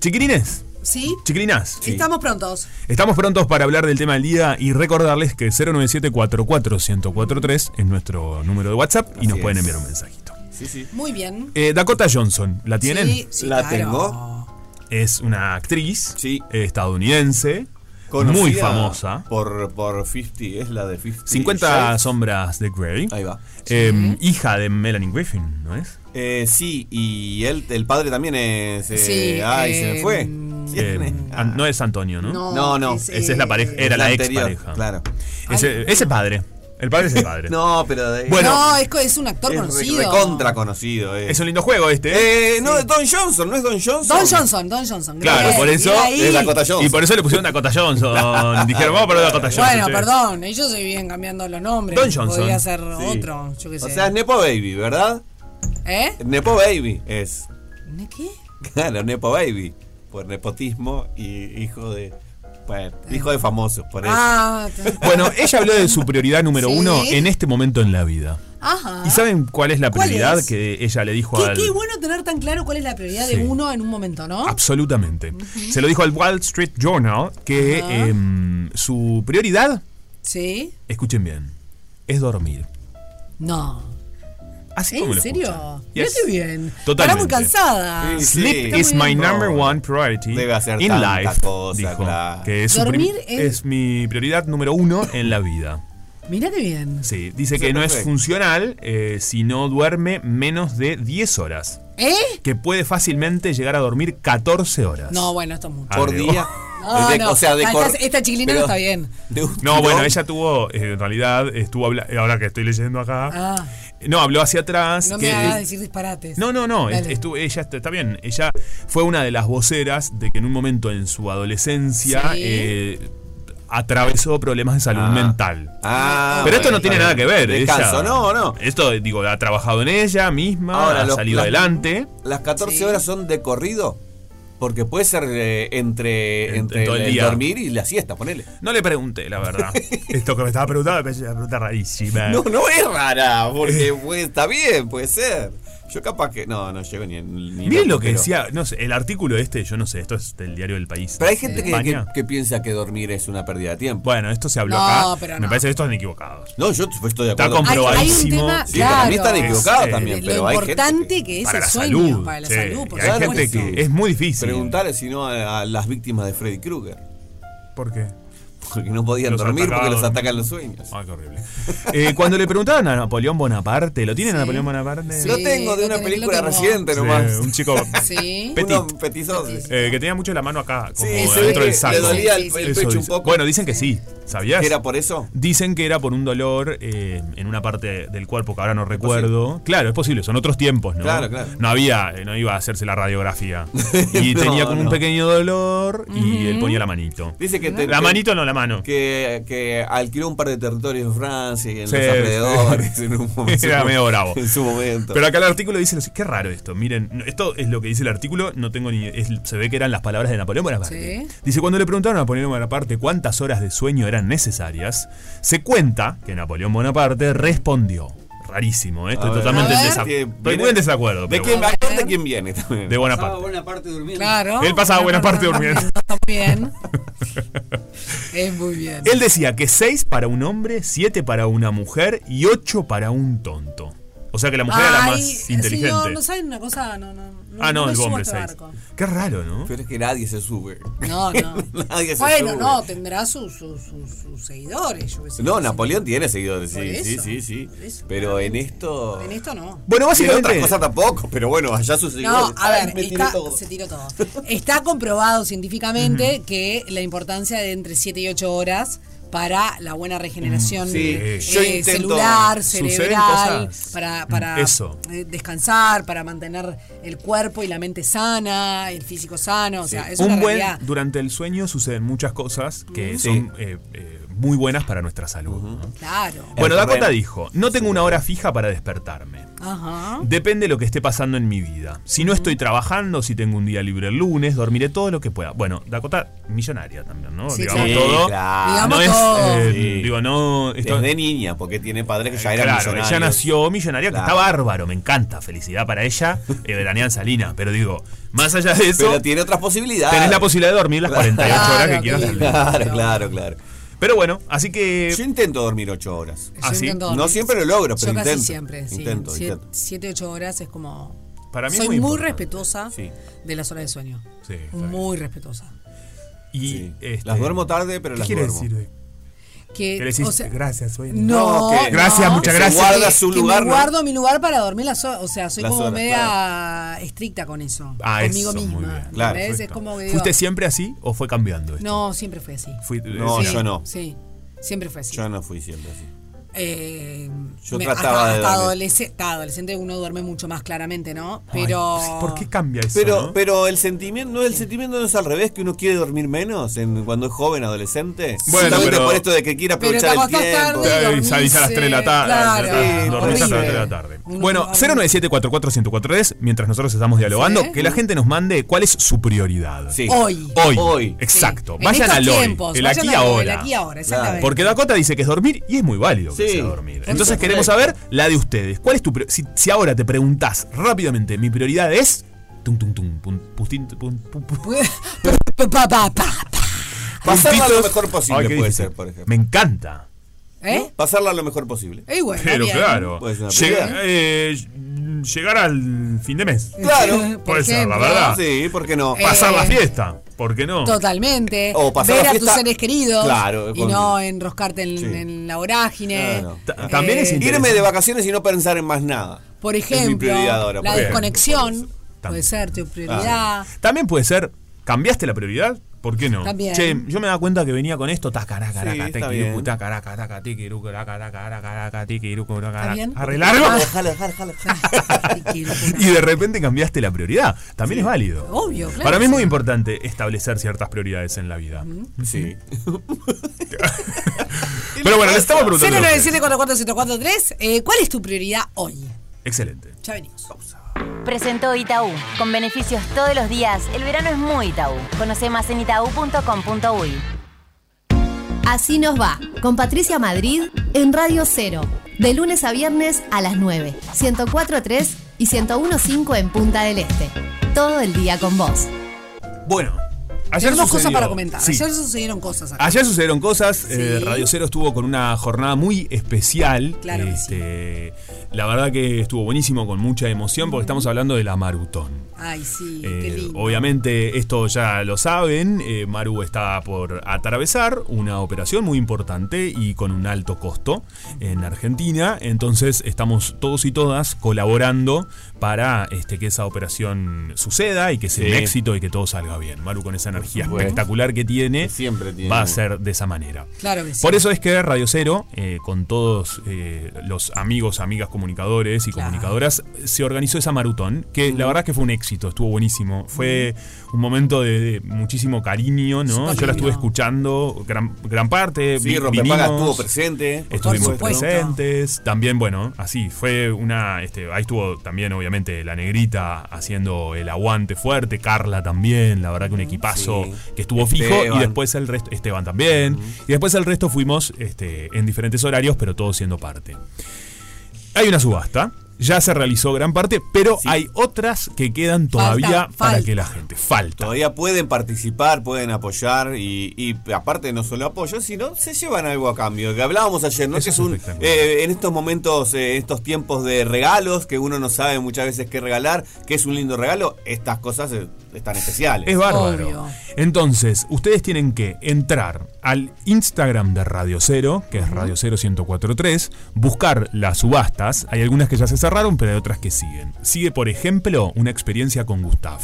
Chiquirines. ¿Sí? Chiquilinas. Sí. Estamos prontos. Estamos prontos para hablar del tema del día y recordarles que 097-44-1043 es nuestro número de WhatsApp. Así y nos pueden enviar un mensajito. Sí, sí. Muy bien. Dakota Johnson, ¿la tienen? Sí, la tengo. Es una actriz estadounidense. Conocida muy famosa. Por 50, es la de 50 sombras de Grey. Ahí va. Hija de Melanie Griffin, ¿no es? Sí, y él, el padre también es. Se me fue. No es Antonio, ¿no? No. Esa es la pareja, era la anterior, ex pareja. Claro. Ese padre. El padre es el padre. No, pero. Bueno, no, es un actor conocido. Recontra conocido. Es un lindo juego este. No, es Don Johnson, ¿no es Don Johnson? Don Johnson. Claro, por eso. Es Dakota Johnson. Y por eso le pusieron Dakota Johnson. Dijeron, vamos a poner Dakota Johnson. Bueno, perdón, ellos se viven cambiando los nombres. Don Johnson. Podría ser otro, yo qué sé. O sea, es Nepo Baby, ¿verdad? Nepo Baby es. ¿Qué? Claro, Nepo Baby. Por nepotismo y hijo de. Bueno, hijo de famosos, por eso. Bueno, ella habló de su prioridad número uno en este momento en la vida. Ajá. ¿Y saben cuál es la prioridad que ella le dijo a él? Qué bueno tener tan claro cuál es la prioridad de uno en un momento, ¿no? Absolutamente. Uh-huh. Se lo dijo al Wall Street Journal que su prioridad. Sí. Escuchen bien. Es dormir. No. Así ¿en serio? Yo estoy bien. Totalmente. Ahora muy cansada. Sleep is my number one priority in life. Cosa, dijo, claro. Que es dormir es mi prioridad número uno en la vida. Mirá qué bien. Sí, dice que no es funcional si no duerme menos de 10 horas. Que puede fácilmente llegar a dormir 14 horas. No, bueno, esto es mucho. Por día. No, o sea, esta chiquilina no está bien. No, bueno, ella tuvo, en realidad, estuvo hablando, ahora que estoy leyendo acá. No, habló hacia atrás. No me hagas decir disparates. No. Ella está bien. Ella fue una de las voceras de que en un momento en su adolescencia atravesó problemas de salud mental. Pero esto no tiene nada que ver. Descanso, ella, no. Esto, digo, ha trabajado en ella misma, ahora, ha salido adelante. ¿Las 14 horas son de corrido? Porque puede ser entre el dormir y la siesta, ponele. No le pregunté, la verdad. Esto que me estaba preguntando me parece una pregunta rarísima. No es rara, porque está bien, puede ser. Yo capaz que... No llego ni miren lo que decía, no sé, el artículo este, yo no sé, esto es del diario del país. Pero hay gente que piensa que dormir es una pérdida de tiempo. Bueno, esto se habló acá. Pero me parece que estos están equivocados. No, yo estoy de acuerdo. Está comprobadísimo. Hay un tema, para mí están equivocados también, pero hay gente... Lo importante que es el sueño, para la salud. Porque hay gente que es muy difícil. Preguntarle si no a las víctimas de Freddy Krueger. ¿Por qué? Porque no podían dormir porque los atacan los sueños. Ay, qué horrible. Cuando le preguntaban a Napoleón Bonaparte, ¿lo tienen a Napoleón Bonaparte? Lo tengo de una película reciente nomás. Un chico petizoso. Que tenía mucho la mano acá, como dentro del saco. Le dolía el pecho un poco. Bueno, dicen que sí. ¿Sabías? ¿Era por eso? Dicen que era por un dolor en una parte del cuerpo que ahora no recuerdo. Posible. Claro, es posible, son otros tiempos, ¿no? Claro. No iba a hacerse la radiografía. Y tenía como un pequeño dolor y él ponía la manito. Dice que la manito no, la mano. Que alquiló un par de territorios en Francia y en los alrededores. Era medio bravo. En su momento. Pero acá el artículo dice, qué raro esto, miren, esto es lo que dice el artículo, no tengo ni... se ve que eran las palabras de Napoleón Bonaparte. ¿Sí? Dice, cuando le preguntaron a Napoleón Bonaparte cuántas horas de sueño eran necesarias, se cuenta que Napoleón Bonaparte respondió. Rarísimo, estoy totalmente en desacuerdo. ¿De quién viene? De Bonaparte. Pasaba buena parte durmiendo. Claro. Él pasaba buena parte durmiendo. También. Es muy bien. Él decía que 6 para un hombre, 7 para una mujer y 8 para un tonto. O sea que la mujer era la más inteligente. No saben una cosa, no, el hombre 6. Qué raro, ¿no? Pero es que nadie se sube. Nadie se sube. Bueno, no, tendrá sus seguidores. Yo decía, Napoleón tiene seguidores, sí. Eso, pero claro, en esto... En esto no. Bueno, básicamente... En otras cosas tampoco, pero bueno, allá sus seguidores. No, a ver, se tiró todo. Está comprobado científicamente que la importancia de entre 7 y 8 horas... para la buena regeneración celular, cerebral, para eso. Descansar, para mantener el cuerpo y la mente sana, el físico sano, o sea, es una realidad. Durante el sueño suceden muchas cosas que son muy buenas para nuestra salud. ¿No? Claro. Bueno, Dakota dijo, no tengo una hora fija para despertarme. Ajá. Depende de lo que esté pasando en mi vida. Si no estoy trabajando, si tengo un día libre el lunes, dormiré todo lo que pueda. Bueno, Dakota millonaria también, ¿no? Sí, digamos, claro. Todo. Claro. Digamos no es, todo. Sí. Digo, no, esto, desde niña, porque tiene padres que ya eran millonarios. Ella nació millonaria, claro. Que está bárbaro, me encanta. Felicidad para ella, veranean Salinas. Pero digo, más allá de eso... Pero tiene otras posibilidades. Tenés la posibilidad de dormir las 48 horas que quieras. Claro, claro, claro. Pero bueno, así que... Yo intento dormir 8 horas. ¿Ah, sí? No siempre lo logro, pero yo intento. Yo casi siempre, sí. 7, 8 horas es como... Para mí soy muy respetuosa, sí, de las horas de sueño. Sí, muy respetuosa. Y sí, las duermo tarde, pero las duermo. ¿Qué quiere decir hoy? Que decís, o sea, gracias, soy... No, que, gracias, no, muchas gracias. Guarda su lugar, me guardo mi lugar para dormir las horas. O sea, soy las como horas, media estricta con eso. Conmigo eso, misma. Claro, es como que digo, ¿fuiste siempre así o fue cambiando esto? No, siempre fue así. No, sí, yo no. Sí, siempre fue así. Yo no fui siempre así. Yo trataba de adolescente uno duerme mucho más claramente, ¿no? Pero ay, ¿por qué cambia eso? Pero, ¿no? Pero el sentimiento, ¿no? El sentimiento no es al revés, que uno quiere dormir menos cuando es joven, adolescente. Bueno, pero por esto de que quiere aprovechar el tiempo. Tarde, salís a las 3 de la tarde. Claro, sí, dormís a las 3 de la tarde. Bueno, 097-44-1043, mientras nosotros estamos dialogando, ¿sí? Que la gente nos mande cuál es su prioridad. Sí. Hoy. Exacto. Sí. Vayan al hoy. El aquí ahora. El aquí ahora, exactamente. Porque Dakota dice que es dormir y es muy válido. Sí. Dormir. Entonces queremos saber la de ustedes. ¿Cuál es tu prioridad? Si ahora te preguntás rápidamente, mi prioridad es pasarla lo mejor posible, puede ser, por ejemplo. Me encanta. ¿Eh? Pasarla lo mejor posible. Bueno, pero bien, claro. Llegar al fin de mes. Claro. Puede ser, la verdad. Sí, ¿por qué no? Pasar la fiesta. ¿Por qué no? Totalmente. O pasar ver la fiesta, a tus seres queridos. Claro. Y no enroscarte en la vorágine. Claro. También es irme de vacaciones y no pensar en más nada. Por ejemplo, ahora, la desconexión. Puede ser tu prioridad. También puede ser, ¿cambiaste la prioridad? ¿Por qué no? También. Che, yo me daba cuenta que venía con esto. Arreglarlo. Y de repente cambiaste la prioridad. También es válido. Obvio, claro. Para mí es muy importante establecer ciertas prioridades en la vida. Sí. Pero bueno, les estamos preguntando. 097-44-1043, ¿cuál es tu prioridad hoy? Excelente. Ya venimos. Pausa. Presentó Itaú. Con beneficios todos los días, el verano es muy Itaú. Conoce más en itaú.com.uy. Así nos va, con Patricia Madrid en Radio Cero. De lunes a viernes a las 9, 104.3 y 101.5 en Punta del Este. Todo el día con vos. Bueno, ayer tenemos cosas para comentar. Sí. Ayer sucedieron cosas acá. Ayer sucedieron cosas. Sí. Radio Cero estuvo con una jornada muy especial. Claro. La verdad que estuvo buenísimo, con mucha emoción, porque estamos hablando de la Marutón. Ay, sí, qué lindo. Obviamente, esto ya lo saben. Maru está por atravesar una operación muy importante y con un alto costo en Argentina. Entonces, estamos todos y todas colaborando para que esa operación suceda y que sea un éxito y que todo salga bien. Maru, con esa energía espectacular que tiene, siempre tiene, va a ser de esa manera. Claro que sí. Por eso es que Radio Cero, con todos los amigos, amigas, comunicadores y comunicadoras, se organizó esa Marutón, que la verdad que fue un éxito, estuvo buenísimo. Fue un momento de muchísimo cariño, ¿no? Yo la estuve escuchando gran parte. Sí, Rompe Paga estuvo presente. Estuvimos presentes. También, bueno, así fue una... ahí estuvo también, obviamente, la Negrita haciendo el aguante fuerte, Carla también, la verdad que un equipazo que estuvo fijo, y después el resto, Esteban también, y después el resto fuimos en diferentes horarios, pero todos siendo parte. Hay una subasta, ya se realizó gran parte, pero hay otras que quedan todavía para que la gente todavía pueden participar, pueden apoyar, y aparte no solo apoyo, sino se llevan algo a cambio, que hablábamos ayer, ¿no? Que es un, en estos momentos, estos tiempos de regalos, que uno no sabe muchas veces qué regalar, que es un lindo regalo, estas cosas están especiales. Es bárbaro. Obvio. Entonces, ustedes tienen que entrar al Instagram de Radio Cero, que es Radio Cero 104.3, buscar las subastas. Hay algunas que ya se cerraron, pero hay otras que siguen. Sigue, por ejemplo, una experiencia con Gustav.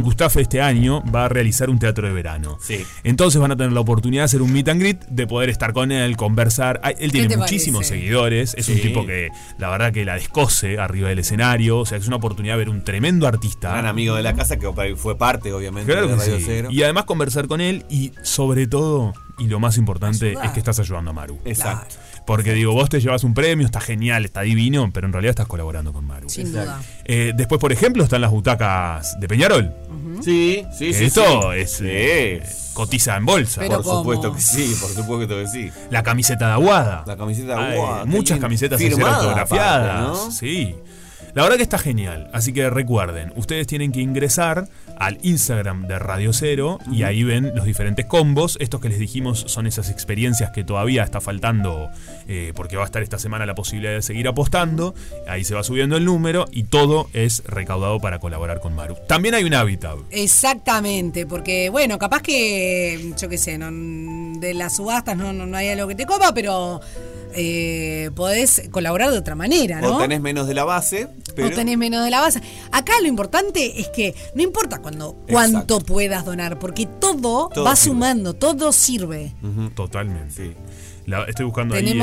Gustav este año va a realizar un teatro de verano. Sí. Entonces van a tener la oportunidad de hacer un meet and greet, de poder estar con él, conversar. Él tiene muchísimos seguidores. Es un tipo que, la verdad, que la descoce arriba del escenario. O sea, es una oportunidad de ver un tremendo artista. Gran amigo de la casa que fue parte, obviamente, claro, de Radio Cero. Y además conversar con él, y sobre todo y lo más importante es que estás ayudando a Maru. Exacto. Porque digo, vos te llevas un premio, está genial, está divino, pero en realidad estás colaborando con Maru. Sin duda. Después, por ejemplo, están las butacas de Peñarol. Sí, sí, sí. Eso sí. Cotiza en bolsa. Pero por supuesto que sí, por supuesto que sí. La camiseta de Aguada. La camiseta de Aguada. Muchas camisetas autografiadas, ¿no? Sí. La verdad que está genial, así que recuerden, ustedes tienen que ingresar al Instagram de Radio Cero y ahí ven los diferentes combos. Estos que les dijimos son esas experiencias que todavía está faltando, porque va a estar esta semana la posibilidad de seguir apostando. Ahí se va subiendo el número y todo es recaudado para colaborar con Maru. También hay un hábitat. Exactamente, porque bueno, capaz que, yo qué sé, no, de las subastas no hay algo que te coma, pero... podés colaborar de otra manera, ¿no? O tenés menos de la base. Pero... O tenés menos de la base. Acá lo importante es que no importa cuánto puedas donar, porque todo va sumando, todo sirve. Uh-huh. Totalmente. Sí. Estoy buscando ahí el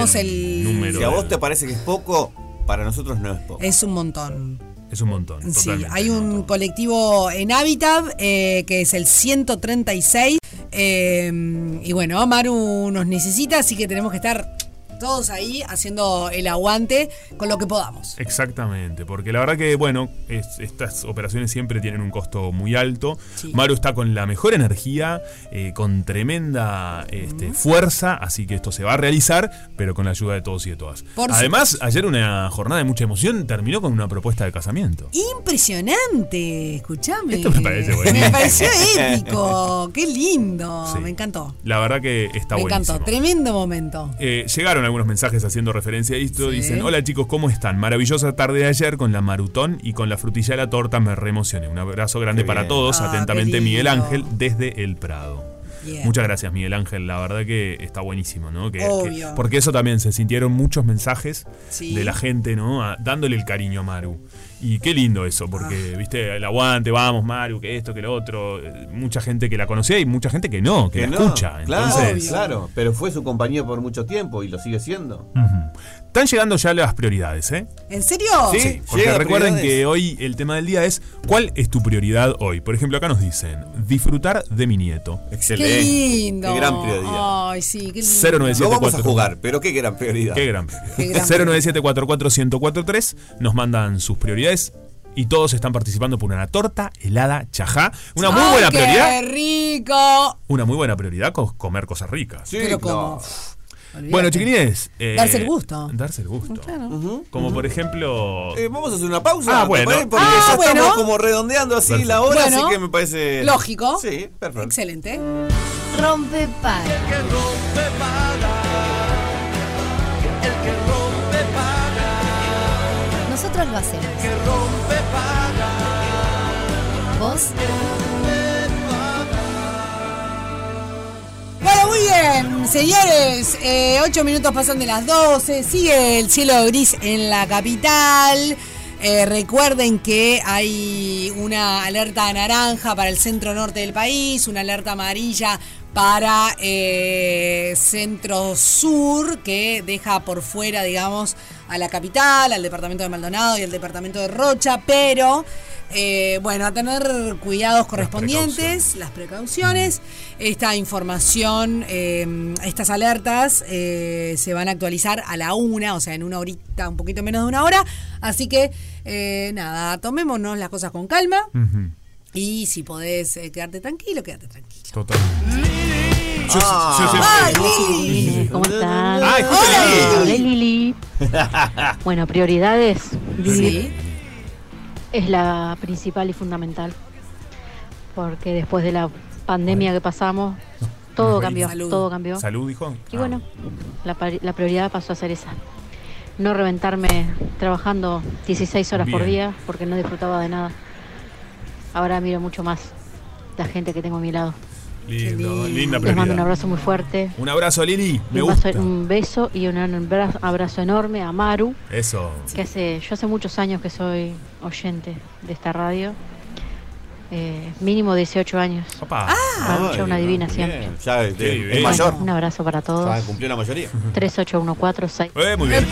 número. Si a vos te parece que es poco, para nosotros no es poco. Es un montón. Es un montón. Sí, hay un colectivo en Habitat que es el 136. Y bueno, Maru nos necesita, así que tenemos que estar... todos ahí haciendo el aguante con lo que podamos. Exactamente, porque la verdad que, bueno, estas operaciones siempre tienen un costo muy alto. Sí. Maru está con la mejor energía, con tremenda fuerza, así que esto se va a realizar, pero con la ayuda de todos y de todas. Además, ayer una jornada de mucha emoción terminó con una propuesta de casamiento. ¡Impresionante! Escuchame. Esto me parece bueno. Me pareció épico. ¡Qué lindo! Sí. Me encantó. La verdad que está bueno. Me encantó. Tremendo momento. Llegaron algunos mensajes haciendo referencia a esto. Sí. Dicen: hola chicos, ¿cómo están? Maravillosa tarde de ayer con la Marutón y con la frutilla de la torta, me reemocioné. Un abrazo grande para todos. Atentamente, Miguel Ángel, desde El Prado. Yeah. Muchas gracias, Miguel Ángel. La verdad que está buenísimo, ¿no? Que, porque eso también, se sintieron muchos mensajes de la gente, ¿no? Dándole el cariño a Maru. Y qué lindo eso, porque, viste, el aguante, vamos, Maru, que esto, que lo otro. Mucha gente que la conocía y mucha gente que no, que la no, escucha. Entonces, claro, pero fue su compañero por mucho tiempo y lo sigue siendo. Uh-huh. Están llegando ya las prioridades, ¿eh? ¿En serio? Sí, porque recuerden que hoy el tema del día es ¿cuál es tu prioridad hoy? Por ejemplo, acá nos dicen: disfrutar de mi nieto. Excelente. Qué lindo. Qué gran prioridad. Ay, sí, qué lindo. 09744. No vamos a jugar, pero qué gran prioridad. Qué gran prioridad. 097441043 nos mandan sus prioridades. Y todos están participando por una torta helada Chajá. Una muy buena prioridad. ¡Qué rico! Una muy buena prioridad, comer cosas ricas. Sí, pero como... Bueno, chiquinines, darse el gusto. Darse el gusto. Claro. Como por ejemplo... vamos a hacer una pausa. Porque ya estamos como redondeando así la hora, así que me parece... Lógico. Sí, perfecto. Excelente. Rompe Paga. El que rompe paga. El que rompe paga. Nosotros lo hacemos. El que rompe paga. ¿Vos? Bueno, muy bien, señores. 8 minutos pasan de las 12. Sigue el cielo gris en la capital. Recuerden que hay una alerta naranja para el centro norte del país, una alerta amarilla para centro sur, que deja por fuera, digamos, a la capital, al departamento de Maldonado y al departamento de Rocha, pero bueno, a tener cuidados correspondientes, las precauciones. Esta información, estas alertas se van a actualizar a la 1, o sea, en una horita, un poquito menos de una hora, así que nada, tomémonos las cosas con calma. Uh-huh. Y si podés quedarte tranquilo, quédate tranquilo. Total. ¡Lili! ¡Ay, Lili! ¿Cómo estás? ¡Ay, hola, Lili! Bueno, prioridades. Sí. Es la principal y fundamental. Porque después de la pandemia que pasamos, todo cambió. Todo cambió. Salud, hijo. Y bueno, la prioridad pasó a ser esa. No reventarme trabajando 16 horas por día porque no disfrutaba de nada. Ahora miro mucho más la gente que tengo a mi lado. Lindo, linda prioridad. Les mando un abrazo muy fuerte. Un abrazo a Lili, un beso y un abrazo enorme a Maru. Eso. Yo hace muchos años que soy oyente de esta radio. mínimo 18 años. Opa. Ah, mucha una adivinación. Ya, es mayor. Bueno, un abrazo para todos. Ya cumplió la mayoría. 38146. Muy bien.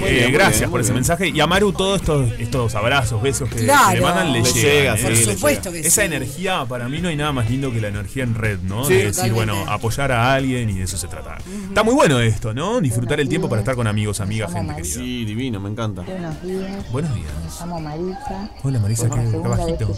Lili, gracias por ese mensaje. Y a Maru, todos estos abrazos, besos que le mandan, le llega. Por supuesto que sí. Esa energía, para mí no hay nada más lindo que la energía en red, ¿no? Sí, de decir, bueno, apoyar a alguien, y de eso se trata. Está muy bueno esto, ¿no? Disfrutar el tiempo para estar con amigos, amigas, gente querida. Sí, divino, me encanta. Buenos días. Buenos días. Llamo Marisa. Hola Marisa, ¿qué bajito?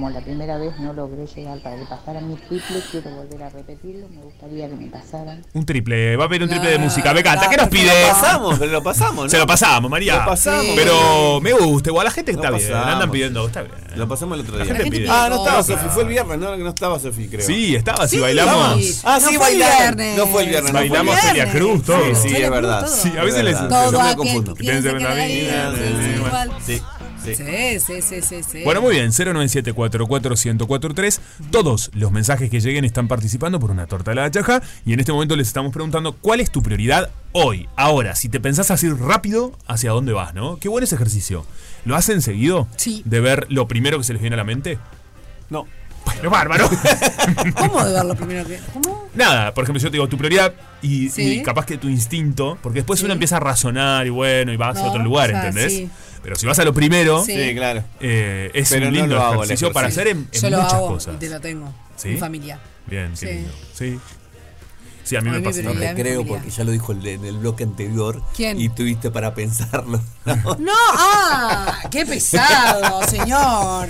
Como la primera vez no logré llegar para que pasaran mis triples, quiero volver a repetirlo, me gustaría que me pasaran. Un triple, va a haber un triple de música, me encanta, ¿qué nos pide? Lo pasamos, pero lo pasamos, ¿no? Se lo pasamos, María. Lo pasamos. Sí. Pero me gusta, igual la gente está bien, andan pidiendo, está bien. Lo pasamos el otro día. La gente pide. No estaba Sofi, fue el viernes, no estaba Sofi, creo. Sí, estaba, sí, bailamos. Sí. Sí, no bailamos. No fue el viernes. Bailamos Celia Cruz, todo. Sí, es verdad. Sí, a veces les confundo. Sí. Sí. Sí. Bueno, muy bien, 097-44143. Todos los mensajes que lleguen están participando por una torta a la chaja. Y en este momento les estamos preguntando cuál es tu prioridad hoy. Ahora, si te pensás así rápido, ¿hacia dónde vas, no? Qué bueno ese ejercicio. ¿Lo hacen seguido? Sí. ¿De ver lo primero que se les viene a la mente? No. Bueno, bárbaro. ¿Cómo de ver lo primero que...? ¿Cómo? Nada, por ejemplo, yo te digo tu prioridad y capaz que tu instinto. Porque después uno empieza a razonar y bueno, y vas a otro lugar, ¿entendés? Sí. Pero si vas a lo primero, claro. Es un lindo ejercicio para hacer en muchas cosas. Te lo tengo, mi familia. Bien, qué lindo. Sí, a mí me pasa. No le creo porque ya lo dijo en el bloque anterior. ¿Quién? Y tuviste para pensarlo. No, qué pesado, señor.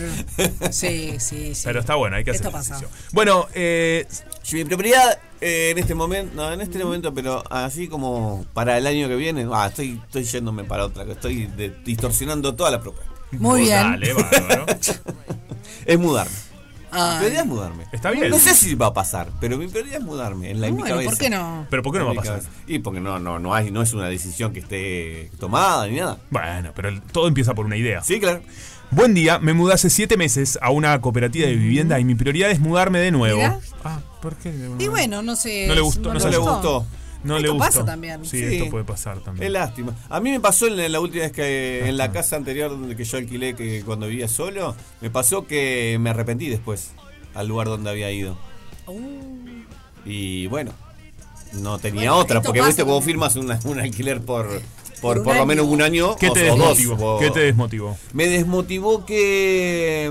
Sí. Pero está bueno, hay que hacer ejercicio. Bueno, mi prioridad en este momento, pero así como para el año que viene, estoy yéndome para otra, estoy distorsionando toda la propuesta. Muy bien. Dale, bárbaro. Es mudarme. Mi prioridad es mudarme. Está bien. No sé si va a pasar, pero mi prioridad es mudarme en mi cabeza. ¿Por qué no? ¿Pero por qué no va a pasar? Y porque no es una decisión que esté tomada ni nada. Bueno, pero todo empieza por una idea. Sí, claro. Buen día, me mudé hace 7 meses a una cooperativa de vivienda y mi prioridad es mudarme de nuevo. ¿Mirá? ¿Por qué? Y bueno, no sé. No le gustó. No le gustó. Esto pasa también. Sí, esto puede pasar también. Es lástima. A mí me pasó en la última vez que en la casa anterior donde que yo alquilé, que cuando vivía solo, me pasó que me arrepentí después al lugar donde había ido. Y bueno, no tenía otra, porque viste como firmas un alquiler por lo menos un año. ¿Qué te desmotivó? Me desmotivó que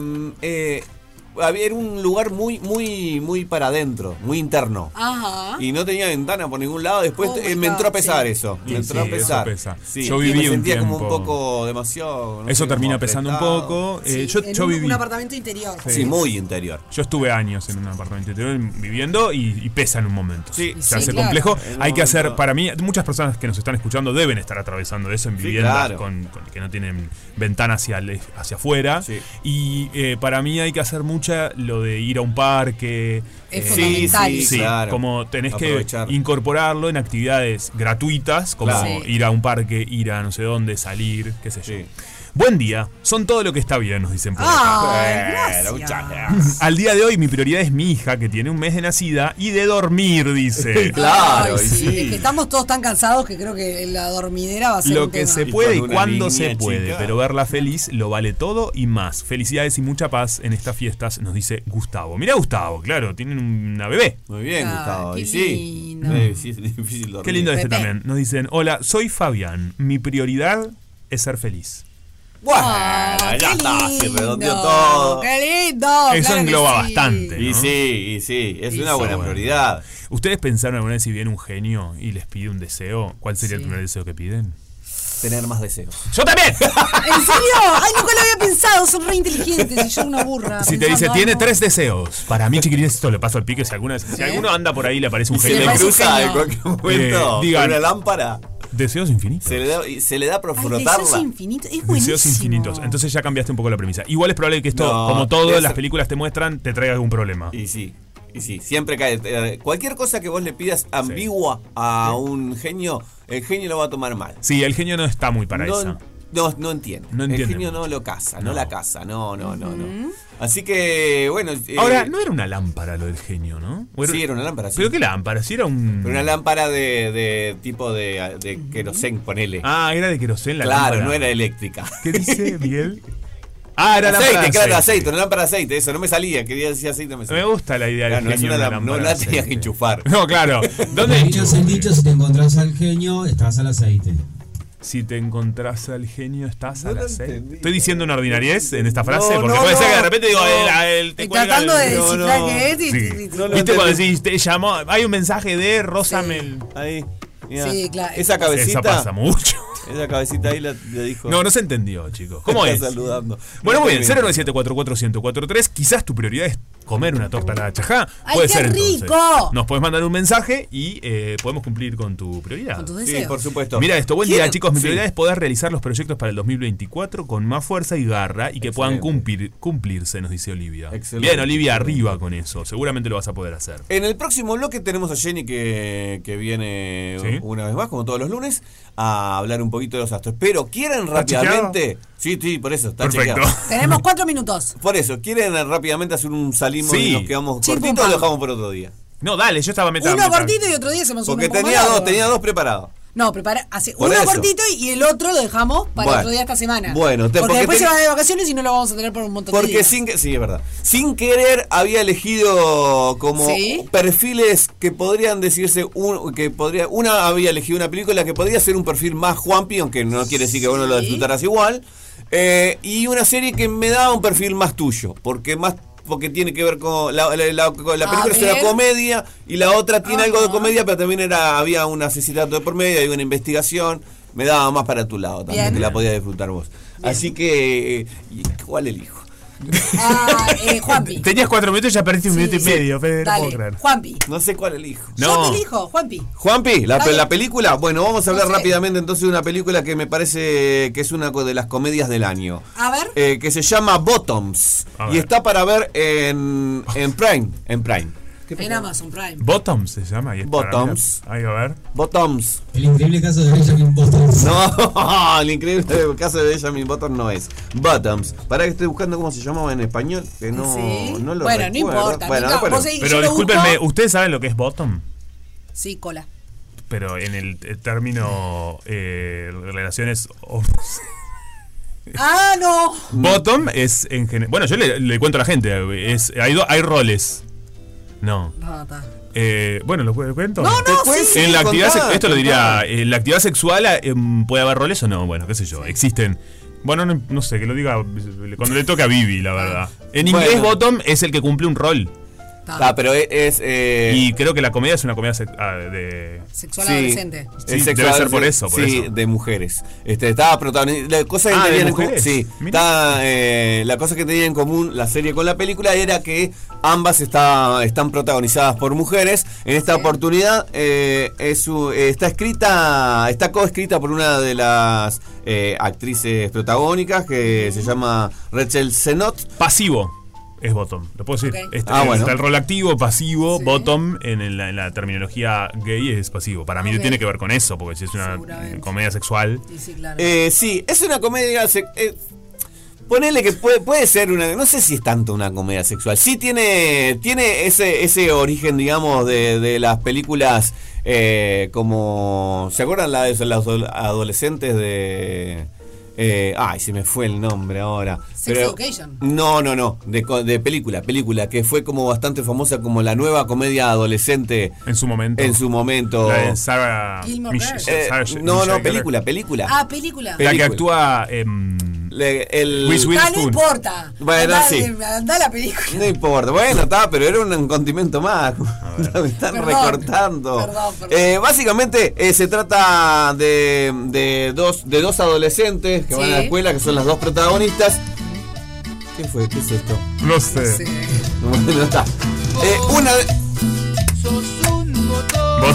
era un lugar muy muy para adentro, muy interno. Ajá. Y no tenía ventana por ningún lado. Después me entró a pesar eso. Me entró a pesar. Sí. Yo viví me sentía como un poco demasiado. Eso termina pesando un poco. Yo viví un apartamento interior. Sí, muy interior. Yo estuve años en un apartamento interior viviendo y pesa en un momento. Sí. Se hace complejo. Hay que hacer, para mí, muchas personas que nos están escuchando deben estar atravesando eso en viviendas con que no tienen ventana hacia afuera. Sí. Y para mí hay que hacer mucho lo de ir a un parque es fundamental. Claro. Como tenés que incorporarlo en actividades gratuitas, como ir a un parque, ir a no sé dónde, salir, qué sé yo. Buen día, son todo lo que está bien, nos dicen por acá. Gracias. Al día de hoy mi prioridad es mi hija, que tiene 1 mes de nacida, y de dormir, dice. Claro. Es que estamos todos tan cansados que creo que la dormidera va a ser lo que se puede y cuando se puede, pero verla feliz lo vale todo y más. Felicidades y mucha paz en estas fiestas, nos dice Gustavo. Mirá Gustavo, claro, tienen una bebé. Muy bien, Gustavo. Qué lindo. Sí, es difícil dormir. Qué lindo este también. Nos dicen, hola, soy Fabián, mi prioridad es ser feliz. Bueno, ya está, se redondeó todo. ¡Qué lindo! Eso engloba bastante, ¿no? Y sí, es una buena prioridad. ¿Ustedes pensaron alguna vez si viene un genio y les pide un deseo? ¿Cuál sería el primer deseo que piden? Tener más deseos. ¡Yo también! ¿En serio? ¡Ay, nunca lo había pensado! Son re inteligentes y yo una burra. Si te dice, tiene 3 deseos. Para mí, chiquilines, esto le paso al pique. Si alguno anda por ahí, le aparece un genio. Se le cruza en cualquier momento. Diga, una lámpara. Deseos infinitos. Se le da por frotarla. Deseos infinitos. Es buenísimo. Deseos infinitos. Entonces ya cambiaste un poco la premisa. Igual es probable que esto, como todas las películas te muestran, te traiga algún problema. Y sí. Siempre cae. Cualquier cosa que vos le pidas ambigua a un genio, el genio lo va a tomar mal. Sí, el genio no está muy para eso. No entiende. El genio no lo casa, no la casa. No. Así que, bueno. Ahora, no era una lámpara lo del genio, ¿no? Sí, era una lámpara. Sí. ¿Pero qué lámpara? Sí, era una lámpara de tipo de querosén, ponele. Era de querosén la lámpara. Claro, no era eléctrica. ¿Qué dice Miguel? Ah, era aceite, lámpara de aceite. Claro, aceite, una lámpara de aceite, eso, no me salía, quería decir aceite, no me salía. Me gusta la idea del genio. No la tenías que enchufar. No, claro. ¿Dónde? Dichos en dichos, si te encontrás al genio, estás al aceite. Si te encontrás al genio, estás al aceite. Entendí. ¿Estoy diciendo una ordinariez en esta frase? No, porque puede ser que de repente digo, él te cuelga. Tratando de descifrar qué es. ¿Viste cuando decís, te llamó? Hay un mensaje de Rosamel. Ahí. Mira, sí, claro. Esa cabecita. Esa pasa mucho. Esa cabecita ahí le dijo. No, no se entendió, chicos. ¿Cómo es? Saludando. Bueno, muy bien. 097441043. Quizás tu prioridad es comer una torta a la chajá. Puede ser. ¡Ay, qué rico! Entonces, nos podés mandar un mensaje y podemos cumplir con tu prioridad. Con tus deseos. Sí, por supuesto. Mira esto. Buen día, chicos. Mi prioridad es poder realizar los proyectos para el 2024 con más fuerza y garra y que puedan cumplirse, nos dice Olivia. Excelente. Bien, Olivia, arriba con eso. Seguramente lo vas a poder hacer. En el próximo bloque tenemos a Jenny que viene una vez más, como todos los lunes, a hablar un poquito de los astros. Pero quieren rápidamente... ¿Chequeado? Sí, por eso, está perfecto. Chequeado. Tenemos 4 minutos. Por eso, quieren rápidamente hacer un salimos y nos quedamos cortitos o lo dejamos por otro día. No, dale, yo estaba metido. Uno cortito y otro día hacemos uno. Porque tenía dos preparados. No, uno cortito y el otro lo dejamos para otro día esta semana. Bueno, porque después se va de vacaciones y no lo vamos a tener por un montón de días. Sí, es verdad. Sin querer había elegido como perfiles que podrían decirse una había elegido una película que podría ser un perfil más Juanpi, aunque no quiere decir que vos no lo disfrutarás igual. Y una serie que me daba un perfil más tuyo, porque tiene que ver con la película es una comedia y la otra tiene algo de comedia, pero también había un asesinato de por medio, había una investigación, me daba más para tu lado también, que la podías disfrutar vos. Bien. Así que ¿cuál elijo? Juanpi. Tenías 4 minutos y ya perdiste un minuto y medio, Fede, no puedo creer. Juanpi. No sé cuál elijo. No. Yo te elijo, Juanpi. Juanpi, la película. Bueno, vamos a hablar rápidamente entonces de una película que me parece que es una de las comedias del año. A ver. Que se llama Bottoms. Y está para ver en Prime. En Prime. En Amazon Prime. Bottoms se llama. Bottoms. Ahí a ver. Bottoms. El increíble caso de Benjamin Bottoms. No, el increíble caso de Benjamin Bottoms no es. Bottoms. Pará que estoy buscando cómo se llamaba en español. Que no, no lo recuerdo. No importa. Bueno, no, pero discúlpenme, ¿ustedes saben lo que es bottom? Sí, cola. Pero en el término relaciones... no. Bottom es en general... Bueno, yo le cuento a la gente. Hay roles. No. Bueno, ¿lo cuento? No, en la actividad esto lo diría. ¿En la actividad sexual puede haber roles o no? Bueno, qué sé yo. Existen. Bueno, no sé, que lo diga cuando le toque a Vivi, la verdad. En inglés, bottom es el que cumple un rol. Pero es... Y creo que la comedia es una comedia sexual adolescente. Sí, debe ser por eso. Sí, de mujeres. Estaba protagonizada... La cosa que tenía en común la serie con la película era que ambas están protagonizadas por mujeres. En esta oportunidad está coescrita por una de las actrices protagónicas que se llama Rachel Zenott. Pasivo. Es bottom, lo puedo decir. Está el rol activo, pasivo, bottom en la terminología gay es pasivo. Para mí tiene que ver con eso, porque si es una comedia sexual. Sí, claro. Es una comedia sexual. Ponele que puede ser una... No sé si es tanto una comedia sexual. Sí tiene ese origen, digamos, de las películas como... ¿Se acuerdan la de los adolescentes de...? Se me fue el nombre ahora. Sex Education. No. De película que fue como bastante famosa como la nueva comedia adolescente. En su momento. La de Sarah Gilmore. Película. La que actúa. No importa. Bueno, andá la película. No importa. Bueno, pero era un condimento más. Me están recortando. Perdón. Básicamente se trata de dos adolescentes que van a la escuela, que son las dos protagonistas. ¿Qué fue? ¿Qué es esto? No sé. No está. Una de... Sos un botón.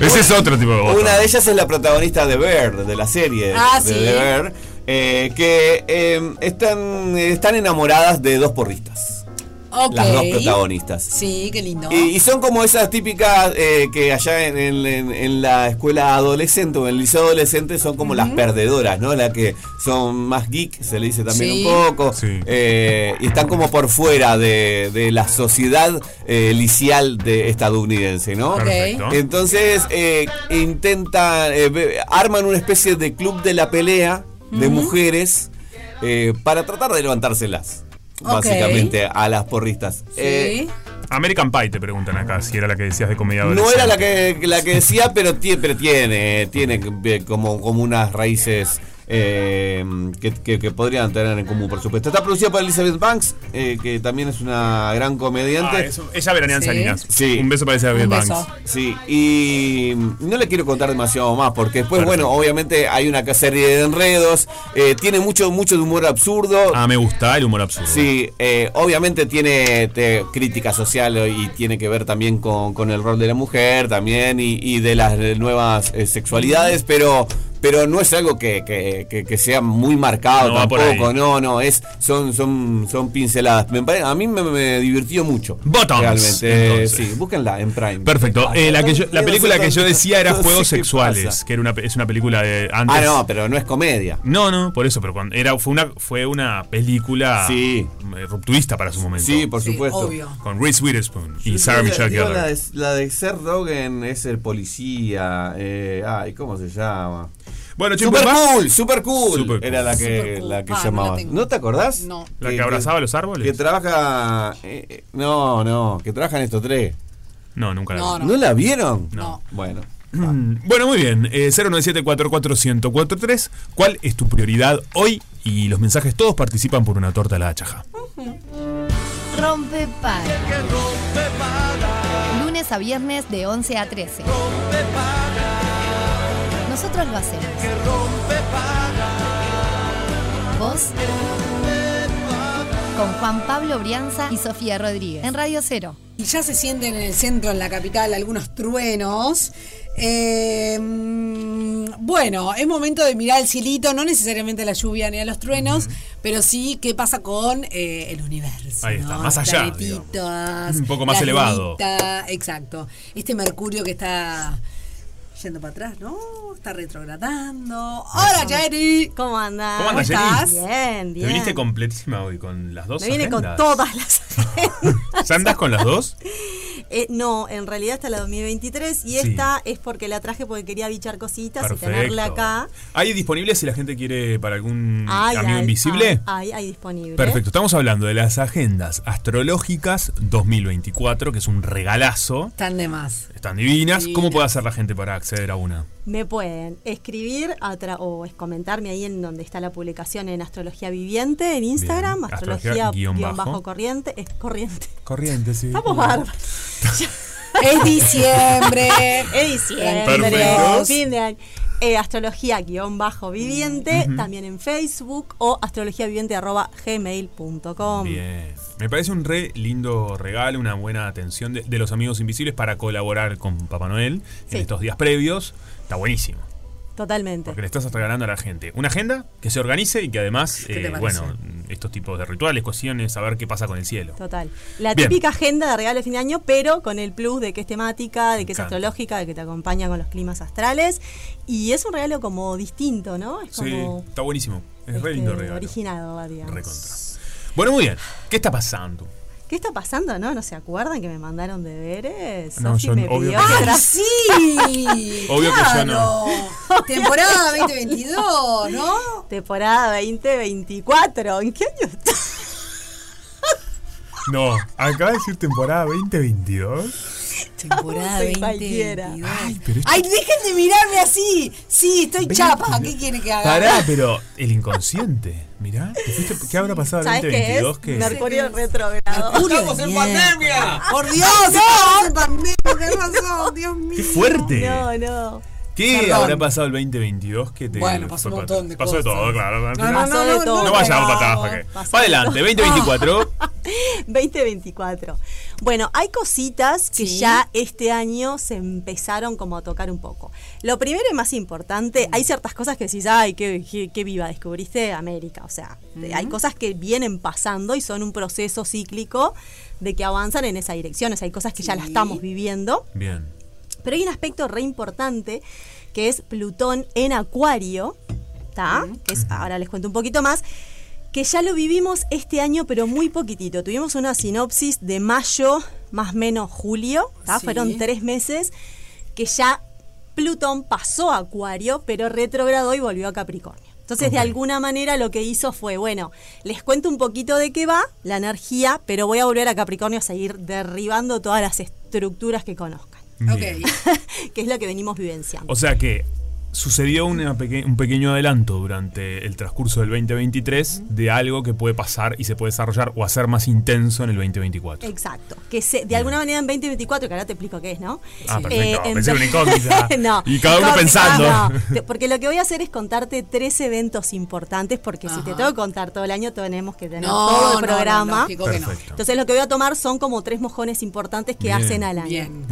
Ese es otro tipo de botón. Una de ellas es la protagonista de Bear, de la serie de Bear, que están enamoradas de dos porristas. Okay. Las dos protagonistas. Sí, qué lindo. Y son como esas típicas que allá en la escuela adolescente o en el liceo adolescente son como las perdedoras, ¿no? Las que son más geek, se le dice también un poco. Sí. Y están como por fuera de la sociedad liceal estadounidense, ¿no? Perfecto. Entonces arman una especie de club de la pelea de mujeres. para tratar de levantárselas, básicamente, a las porristas. Sí. American Pie te preguntan acá, si era la que decías de comedia adolescente. No era la que decía, pero tiene como unas raíces que podrían tener en común, por supuesto. Está producida por Elizabeth Banks, que también es una gran comediante. Ella veranea en Salinas. Sí. Un beso para Elizabeth Banks. Sí, y no le quiero contar demasiado más, porque después, bueno, obviamente hay una serie de enredos, tiene mucho de humor absurdo. Ah, me gusta el humor absurdo. Sí, obviamente tiene crítica social y tiene que ver también con el rol de la mujer también y de las nuevas sexualidades, pero no es algo que sea muy marcado, no, tampoco. No, son pinceladas. A mí me divirtió mucho. Bottoms. Realmente. Sí, búsquenla en Prime. Perfecto. La película que yo decía era Juegos Sexuales, que es una película de antes. Ah, no, pero no es comedia. No, por eso, pero cuando fue una película rupturista para su momento. Sí, por supuesto. Obvio. Con Reese Witherspoon y Sarah Michelle Gellar. La de Seth Rogen es el policía. ¿Cómo se llama? Bueno, Super Cool era la que llamaba. ¿No te acordás? No. ¿La que abrazaba los árboles? Que trabaja... que trabajan estos tres. No, nunca la vi. ¿No la vieron? No. Bueno. Bueno, muy bien. 097-441-1043. ¿Cuál es tu prioridad hoy? Y los mensajes todos participan por una torta a la hachaja. Rompe Paga. Lunes a viernes de 11 a 13. Rompe Paga. Nosotros lo hacemos. Vos con Juan Pablo Brianza y Sofía Rodríguez en Radio Cero. Y ya se sienten en el centro, en la capital, algunos truenos. Bueno, es momento de mirar el cielito, no necesariamente a la lluvia ni a los truenos, pero sí qué pasa con el universo. Ahí está, ¿no? Más allá. Un poco más elevado. Exacto. Este Mercurio que está... yendo para atrás, ¿no? Está retrogradando. ¡Hola, Jenny! ¿Cómo andas? ¿Cómo estás? Bien. Te viniste completísima hoy con las dos. Me vine agendas. Con todas las agendas. ¿Ya andas con las dos? No, en realidad está la 2023 y esta es porque la traje porque quería bichar cositas. Perfecto. Y tenerla acá. ¿Hay disponible si la gente quiere para algún amigo invisible? Hay disponible. Perfecto, estamos hablando de las agendas astrológicas 2024, que es un regalazo. Están de más. Están divinas. ¿Cómo puede hacer la gente para acceder a una? Me pueden escribir o comentarme ahí en donde está la publicación en Astrología Viviente, en Instagram. Bien. Astrología _ corriente. Es corriente. Corriente, sí. Estamos bárbaros. Es diciembre. Perfecto. Fin de año. Astrología _ viviente, también en Facebook o astrologiaviviente@gmail.com. Bien. Me parece un re lindo regalo, una buena atención de los amigos invisibles para colaborar con Papá Noel en estos días previos. Está buenísimo. Totalmente. Porque le estás regalando a la gente una agenda que se organice y que además, estos tipos de rituales, cuestiones, saber qué pasa con el cielo. Total. La típica agenda de regalo de fin de año, pero con el plus de que es temática, de que es astrológica, de que te acompaña con los climas astrales. Y es un regalo como distinto, ¿no? Es como, está buenísimo. Es re lindo regalo. Originado, digamos. Recontra. Bueno, muy bien. ¿Qué está pasando? ¿No? ¿No se acuerdan que me mandaron deberes? No, yo obvio que no. ¡Sí! Obvio que yo no. Temporada 2022, ¿no? Temporada 2024. ¿En qué año estás? No, acaba de decir temporada 2022. Temporada 2022. Ay, dejen de mirarme así. Sí, estoy 20, chapa. ¿Qué quiere que haga? Pará, pero el inconsciente. Mirá, ¿qué habrá pasado en 2022? ¿Qué es? Mercurio retrogrado. ¡Estamos en pandemia! ¡Por Dios! ¡Estamos en pandemia! ¡Qué razón! ¡Dios mío! ¡Qué fuerte! No. ¿Qué habrá pasado el 2022 que te... Bueno, pasó un montón de cosas. Pasó de todo, claro. No, no vayamos para atrás. Para adelante, 2024. 2024. Bueno, hay cositas que ya este año se empezaron como a tocar un poco. Lo primero y más importante, hay ciertas cosas que decís, ay, qué viva, descubriste América. O sea, hay cosas que vienen pasando y son un proceso cíclico de que avanzan en esa dirección. O sea, hay cosas que ya las estamos viviendo. Bien. Pero hay un aspecto re importante que es Plutón en Acuario, ¿está? Ahora les cuento un poquito más, que ya lo vivimos este año, pero muy poquitito. Tuvimos una sinopsis de mayo, más o menos julio, ¿está? Sí. Fueron 3 meses que ya Plutón pasó a Acuario, pero retrogradó y volvió a Capricornio. Entonces, de alguna manera lo que hizo fue, bueno, les cuento un poquito de qué va la energía, pero voy a volver a Capricornio a seguir derribando todas las estructuras que conozcan. Okay. Que es lo que venimos vivenciando. O sea que sucedió un pequeño adelanto durante el transcurso del 2023 de algo que puede pasar y se puede desarrollar o hacer más intenso en el 2024. Exacto. Que se, de alguna manera en 2024, que ahora te explico qué es, ¿no? Ah, perfecto. Pensé una incógnita. No, y cada uno pensando. No. Porque lo que voy a hacer es contarte tres eventos importantes, porque si te tengo que contar todo el año, tenemos que tener todo el programa. No. Entonces lo que voy a tomar son como tres mojones importantes que hacen al año.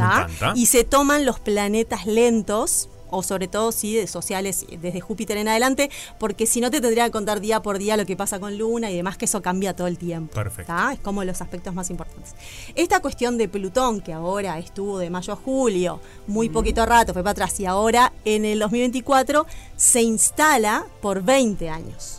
Y se toman los planetas lentos, o sobre todo de sociales desde Júpiter en adelante, porque si no te tendría que contar día por día lo que pasa con Luna y demás, que eso cambia todo el tiempo. Perfecto. ¿Tá? Es como los aspectos más importantes. Esta cuestión de Plutón, que ahora estuvo de mayo a julio, muy poquito rato, fue para atrás, y ahora en el 2024 se instala por 20 años.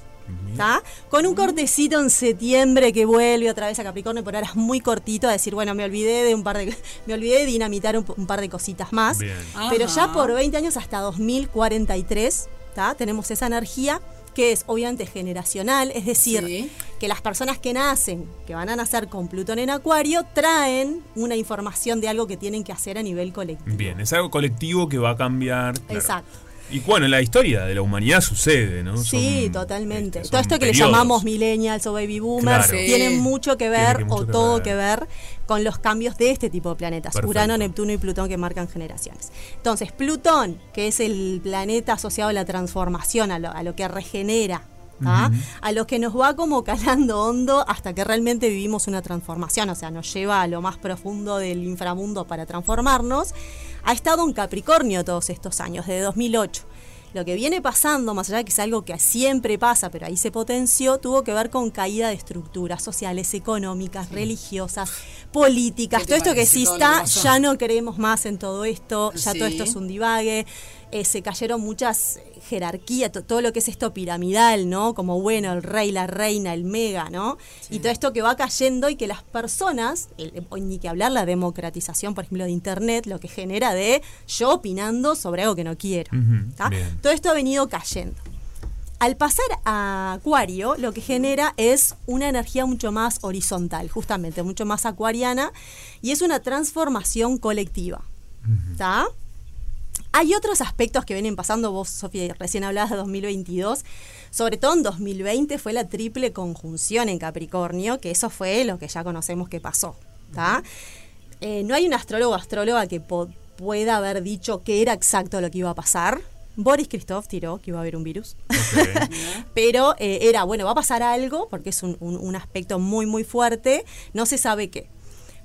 ¿Tá? Con un cortecito en septiembre que vuelve otra vez a Capricornio, por ahora es muy cortito, a decir, bueno, me olvidé de dinamitar un par de cositas más. Bien. Pero ya por 20 años hasta 2043, ¿tá? Tenemos esa energía que es obviamente generacional, es decir, que las personas que nacen, que van a nacer con Plutón en Acuario, traen una información de algo que tienen que hacer a nivel colectivo. Bien, es algo colectivo que va a cambiar. Claro. Exacto. Y bueno, la historia de la humanidad sucede, ¿no? Sí, totalmente. Todo esto que le llamamos millennials o baby boomers tiene mucho que ver o todo que ver con los cambios de este tipo de planetas. Perfecto. Urano, Neptuno y Plutón, que marcan generaciones. Entonces, Plutón, que es el planeta asociado a la transformación, a lo que regenera, a lo que nos va como calando hondo hasta que realmente vivimos una transformación, o sea, nos lleva a lo más profundo del inframundo para transformarnos, ha estado en Capricornio todos estos años, desde 2008. Lo que viene pasando, más allá de que es algo que siempre pasa, pero ahí se potenció, tuvo que ver con caída de estructuras sociales, económicas, religiosas, políticas, todo esto que exista, ya no creemos más en todo esto, ya todo esto es un divague, se cayeron muchas jerarquías, todo lo que es esto piramidal, ¿no? Como bueno, el rey, la reina, el mega, ¿no? Sí. Y todo esto que va cayendo y que las personas, ni que hablar la democratización, por ejemplo, de internet, lo que genera de yo opinando sobre algo que no quiero. Todo esto ha venido cayendo. Al pasar a Acuario, lo que genera es una energía mucho más horizontal, justamente, mucho más acuariana, y es una transformación colectiva. ¿Está? Hay otros aspectos que vienen pasando, vos, Sofía, recién hablabas de 2022, sobre todo en 2020 fue la triple conjunción en Capricornio, que eso fue lo que ya conocemos que pasó, ¿tá? No hay un astrólogo o astróloga que pueda haber dicho qué era exacto lo que iba a pasar. Boris Christoph tiró que iba a haber un virus, pero era, bueno, va a pasar algo, porque es un aspecto muy, muy fuerte, no se sabe qué.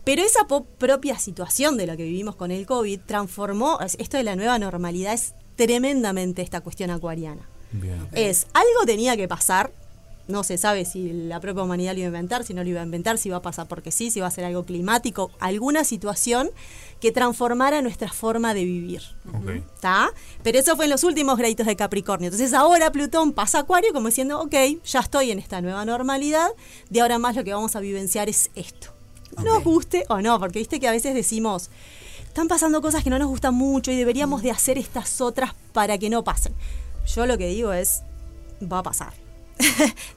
Pero esa propia situación de lo que vivimos con el COVID transformó, esto de la nueva normalidad es tremendamente esta cuestión acuariana. Bien. Es, algo tenía que pasar, no se sabe si la propia humanidad lo iba a inventar, si no lo iba a inventar, si va a pasar porque sí, si va a ser algo climático, alguna situación que transformara nuestra forma de vivir. Okay. ¿Está? Pero eso fue en los últimos graditos de Capricornio. Entonces ahora Plutón pasa a Acuario como diciendo, ok, ya estoy en esta nueva normalidad, de ahora más lo que vamos a vivenciar es esto. Nos guste o no, porque viste que a veces decimos, están pasando cosas que no nos gustan mucho y deberíamos de hacer estas otras para que no pasen. Yo lo que digo es, va a pasar.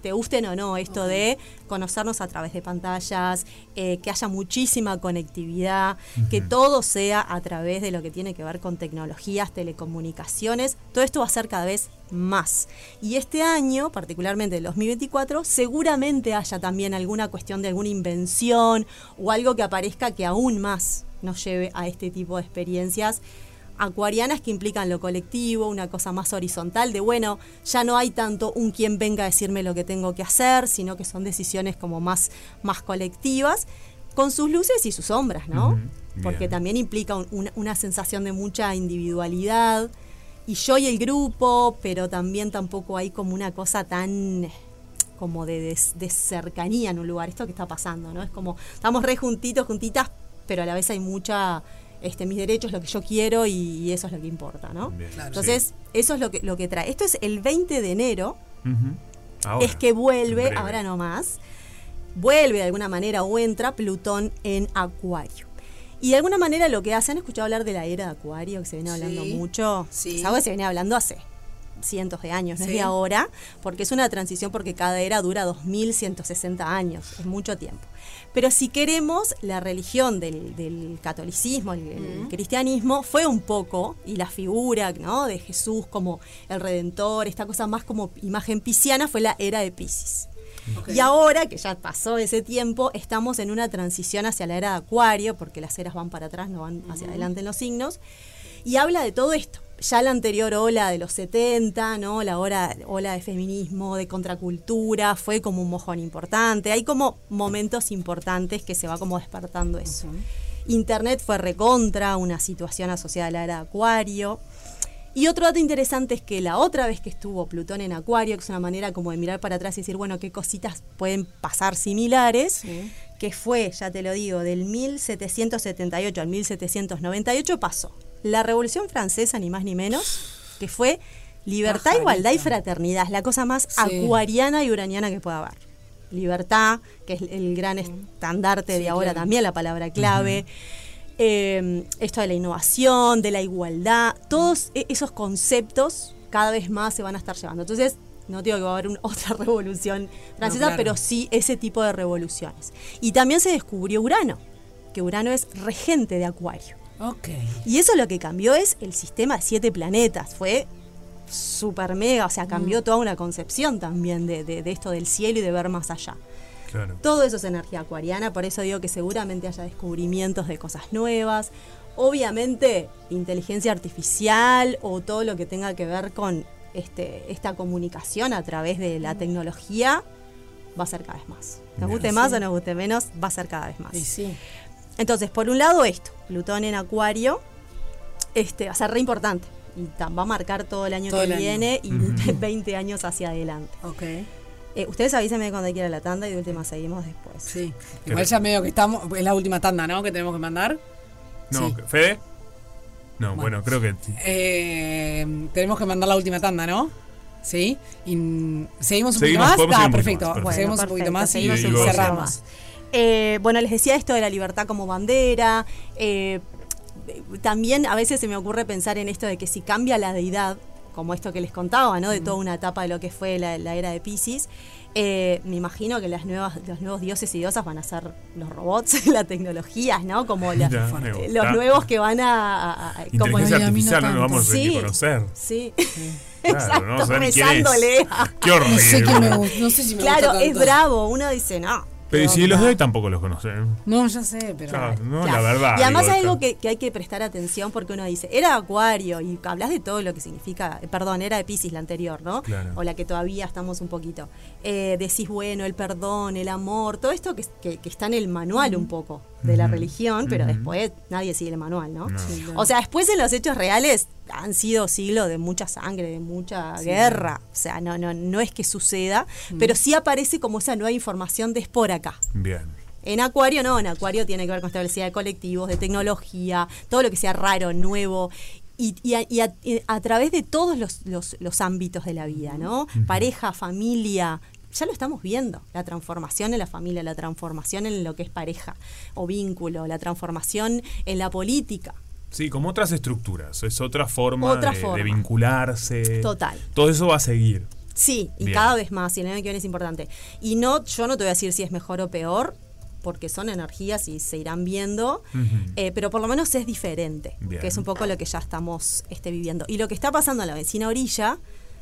Te gusten o no, esto de conocernos a través de pantallas, que haya muchísima conectividad, que todo sea a través de lo que tiene que ver con tecnologías, telecomunicaciones, todo esto va a ser cada vez más. Y este año, particularmente el 2024, seguramente haya también alguna cuestión de alguna invención o algo que aparezca que aún más nos lleve a este tipo de experiencias acuarianas que implican lo colectivo, una cosa más horizontal de, bueno, ya no hay tanto un quien venga a decirme lo que tengo que hacer, sino que son decisiones como más colectivas, con sus luces y sus sombras, ¿no? Porque también implica una sensación de mucha individualidad, y yo y el grupo, pero también tampoco hay como una cosa tan como de cercanía en un lugar, esto que está pasando, ¿no? Es como, estamos re juntitos, juntitas, pero a la vez hay mucha... mis derechos, lo que yo quiero y eso es lo que importa, ¿no? Bien, claro, entonces, eso es lo que trae. Esto es el 20 de enero, ahora, es que vuelve, ahora no más, vuelve de alguna manera o entra Plutón en Acuario. Y de alguna manera lo que hace, ¿han escuchado hablar de la era de Acuario? Que se viene hablando mucho. Es algo que se viene hablando hace cientos de años, no es de ahora, porque es una transición, porque cada era dura 2160 años, es mucho tiempo. Pero si queremos, la religión del catolicismo, el cristianismo, fue un poco, y la figura, ¿no?, de Jesús como el Redentor, esta cosa más como imagen pisciana, fue la era de Piscis. Okay. Y ahora, que ya pasó ese tiempo, estamos en una transición hacia la era de Acuario, porque las eras van para atrás, no van hacia adelante en los signos, y habla de todo esto. Ya la anterior ola de los 70, ¿no?, la ola de feminismo, de contracultura, fue como un mojón importante. Hay como momentos importantes que se va como despertando eso. Internet fue recontra una situación asociada a la era de Acuario. Y otro dato interesante es que la otra vez que estuvo Plutón en Acuario, que es una manera como de mirar para atrás y decir, bueno, qué cositas pueden pasar similares, que fue, ya te lo digo, del 1778 al 1798 pasó la Revolución Francesa, ni más ni menos, que fue libertad, igualdad y fraternidad. Es la cosa más acuariana y uraniana que pueda haber. Libertad, que es el gran estandarte de ahora, también la palabra clave. Esto de la innovación, de la igualdad, todos esos conceptos cada vez más se van a estar llevando. Entonces, no digo que va a haber otra revolución francesa, pero sí ese tipo de revoluciones. Y también se descubrió Urano, que Urano es regente de Acuario. Okay. Y eso lo que cambió es el sistema de 7 planetas. Fue súper mega, o sea, cambió toda una concepción también de esto del cielo y de ver más allá. Claro. Todo eso es energía acuariana, por eso digo que seguramente haya descubrimientos de cosas nuevas. Obviamente, inteligencia artificial o todo lo que tenga que ver con esta comunicación a través de la tecnología va a ser cada vez más. Nos guste más o nos guste menos, va a ser cada vez más. Y sí. Entonces, por un lado esto, Plutón en Acuario va a ser re importante y va a marcar todo el año que viene y 20 años hacia adelante. Okay. Ustedes avísenme cuando quiera la tanda y de última seguimos después. Sí. Igual ya medio que estamos, es la última tanda, ¿no?, que tenemos que mandar. No, sí. ¿Fede? No, bueno, creo que... tenemos que mandar la última tanda, ¿no? Sí. Y ¿seguimos un poquito más? Ah, perfecto. Seguimos un poquito más y cerramos. Bueno, les decía esto de la libertad como bandera. También a veces se me ocurre pensar en esto de que si cambia la deidad, como esto que les contaba, ¿no?, de toda una etapa de lo que fue la era de Piscis, me imagino que los nuevos dioses y diosas van a ser los robots, las tecnologías, ¿no?, como los nuevos que van a inteligencia artificial, no nos vamos a conocer. Sí. Claro, no vamos a ver quién es. Qué horrible. No sé si me claro, gusta tanto. Es bravo, uno dice, no. Pero y si los de hoy tampoco los conocen. No, ya sé, pero... Claro, no, claro. La verdad. Y además hay algo que hay que prestar atención, porque uno dice, era Acuario, y hablas de todo lo que significa... Perdón, era de Piscis la anterior, ¿no? Claro. O la que todavía estamos un poquito. Decís, bueno, el perdón, el amor, todo esto que está en el manual un poco de la religión, pero después nadie sigue el manual, ¿no? Sí, claro. O sea, después en los hechos reales han sido siglos de mucha sangre, de mucha guerra, o sea, no es que suceda, pero sí aparece como esa nueva información de es por acá. Bien. En Acuario no, en Acuario tiene que ver con estabilidad de colectivos, de tecnología, todo lo que sea raro, nuevo, y a través de todos los ámbitos de la vida, ¿no? Pareja, familia... Ya lo estamos viendo, la transformación en la familia, la transformación en lo que es pareja o vínculo, la transformación en la política. Sí, como otras estructuras, es otra forma de vincularse. Total. Todo eso va a seguir. Sí, y cada vez más, y el año que viene es importante. Y no, yo no te voy a decir si es mejor o peor, porque son energías y se irán viendo, pero por lo menos es diferente, que es un poco lo que ya estamos viviendo. Y lo que está pasando en la vecina orilla,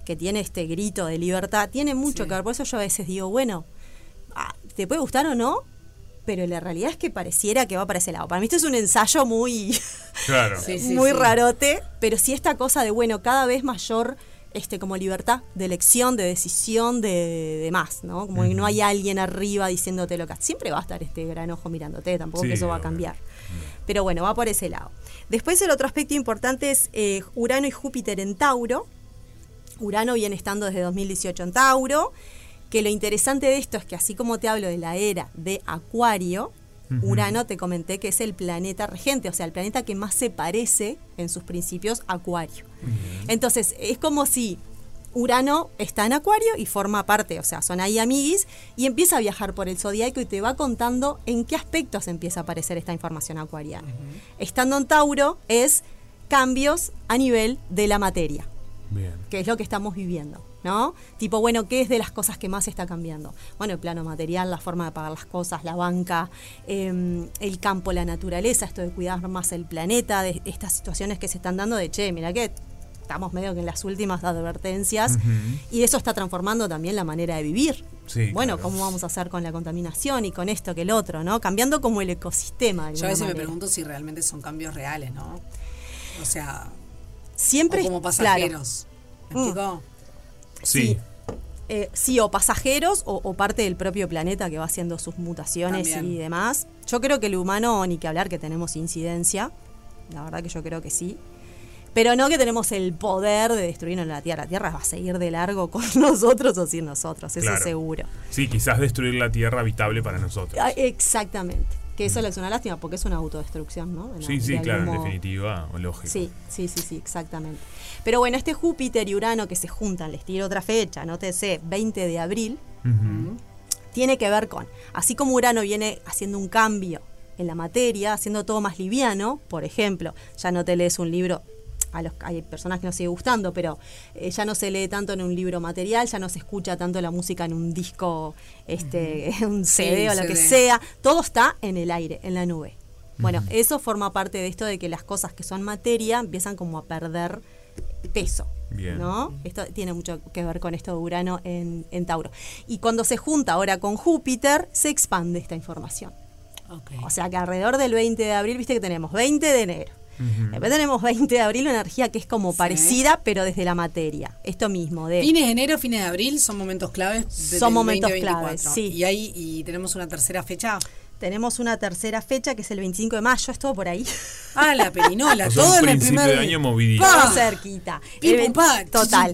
que tiene este grito de libertad, tiene mucho que ver. Por eso yo a veces digo, bueno, te puede gustar o no, pero la realidad es que pareciera que va para ese lado. Para mí esto es un ensayo muy, muy rarote, pero sí esta cosa de, bueno, cada vez mayor... como libertad de elección, de decisión, de más, ¿no? Como que no hay alguien arriba diciéndote lo que... Siempre va a estar este gran ojo mirándote, tampoco que eso va a cambiar. Pero bueno, va por ese lado. Después el otro aspecto importante es Urano y Júpiter en Tauro. Urano viene estando desde 2018 en Tauro, que lo interesante de esto es que así como te hablo de la era de Acuario, Urano te comenté que es el planeta regente, o sea, el planeta que más se parece en sus principios a Acuario. Entonces, es como si Urano está en Acuario y forma parte, o sea, son ahí amiguis, y empieza a viajar por el zodiaco y te va contando en qué aspectos empieza a aparecer esta información acuariana. Estando en Tauro es cambios a nivel de la materia. Bien. Que es lo que estamos viviendo, ¿no? Tipo, bueno, ¿qué es de las cosas que más está cambiando? Bueno, el plano material, la forma de pagar las cosas, la banca, el campo, la naturaleza, esto de cuidar más el planeta, de estas situaciones que se están dando de, che, mirá que estamos medio que en las últimas advertencias, uh-huh, y eso está transformando también la manera de vivir. Sí, bueno, claro. ¿Cómo vamos a hacer con la contaminación y con esto que el otro, no? Cambiando como el ecosistema. Yo a veces me pregunto si realmente son cambios reales, ¿no? O sea... siempre o como pasajeros, claro. ¿Me explicó? Sí. Sí, o pasajeros o parte del propio planeta que va haciendo sus mutaciones también. Y demás. Yo creo que el humano, ni que hablar, que tenemos incidencia. La verdad que yo creo que sí. Pero no que tenemos el poder de destruirnos la Tierra. La Tierra va a seguir de largo con nosotros o sin nosotros, eso claro. Seguro. Sí, quizás destruir la Tierra habitable para nosotros. Ah, exactamente. Que eso es una lástima porque es una autodestrucción, ¿no? La, sí, sí, claro, modo. En definitiva, o lógico. Sí, exactamente. Pero bueno, este Júpiter y Urano que se juntan, les tiro otra fecha, anótese, 20 de abril, uh-huh, tiene que ver con, así como Urano viene haciendo un cambio en la materia, haciendo todo más liviano, por ejemplo, ya no te lees un libro... hay personas que nos sigue gustando, pero ya no se lee tanto en un libro material, ya no se escucha tanto la música en un disco, un CD sí, o lo CD. Que sea. Todo está en el aire, en la nube. Bueno, eso forma parte de esto de que las cosas que son materia empiezan como a perder peso. Bien. ¿No? Esto tiene mucho que ver con esto de Urano en Tauro. Y cuando se junta ahora con Júpiter, se expande esta información. Okay. O sea que alrededor del 20 de abril, viste que tenemos 20 de enero. Uh-huh. Después tenemos 20 de abril, una energía que es como parecida, pero desde la materia. Esto mismo. De fines de enero, fines de abril son momentos claves. Son momentos 2024. Claves, sí. Y ahí tenemos una tercera fecha. Tenemos una tercera fecha que es el 25 de mayo, es todo por ahí. Ah, la perinola, todo en el primer de año movidito. Todo cerquita. Total.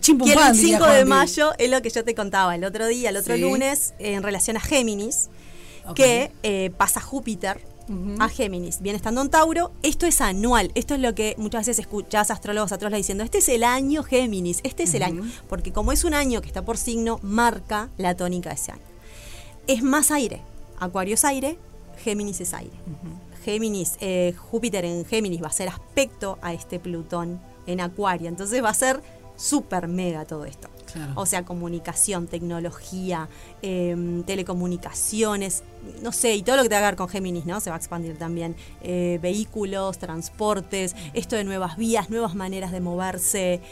Y el 25 de mayo es lo que yo te contaba el otro día, el otro lunes, en relación a Géminis, que pasa Júpiter. Uh-huh. A Géminis, bien estando en Tauro. Esto es anual, esto es lo que muchas veces escuchás astrólogos diciendo, este es el año Géminis, este es el año, porque como es un año que está por signo, marca la tónica de ese año. Es más aire, Acuario es aire, Géminis es aire. Uh-huh. Géminis, Júpiter en Géminis va a ser aspecto a este Plutón en Acuario, entonces va a ser súper mega todo esto. Claro. O sea, comunicación, tecnología, telecomunicaciones, no sé, y todo lo que te haga con Géminis, ¿no? Se va a expandir también vehículos, transportes, esto de nuevas vías, nuevas maneras de moverse,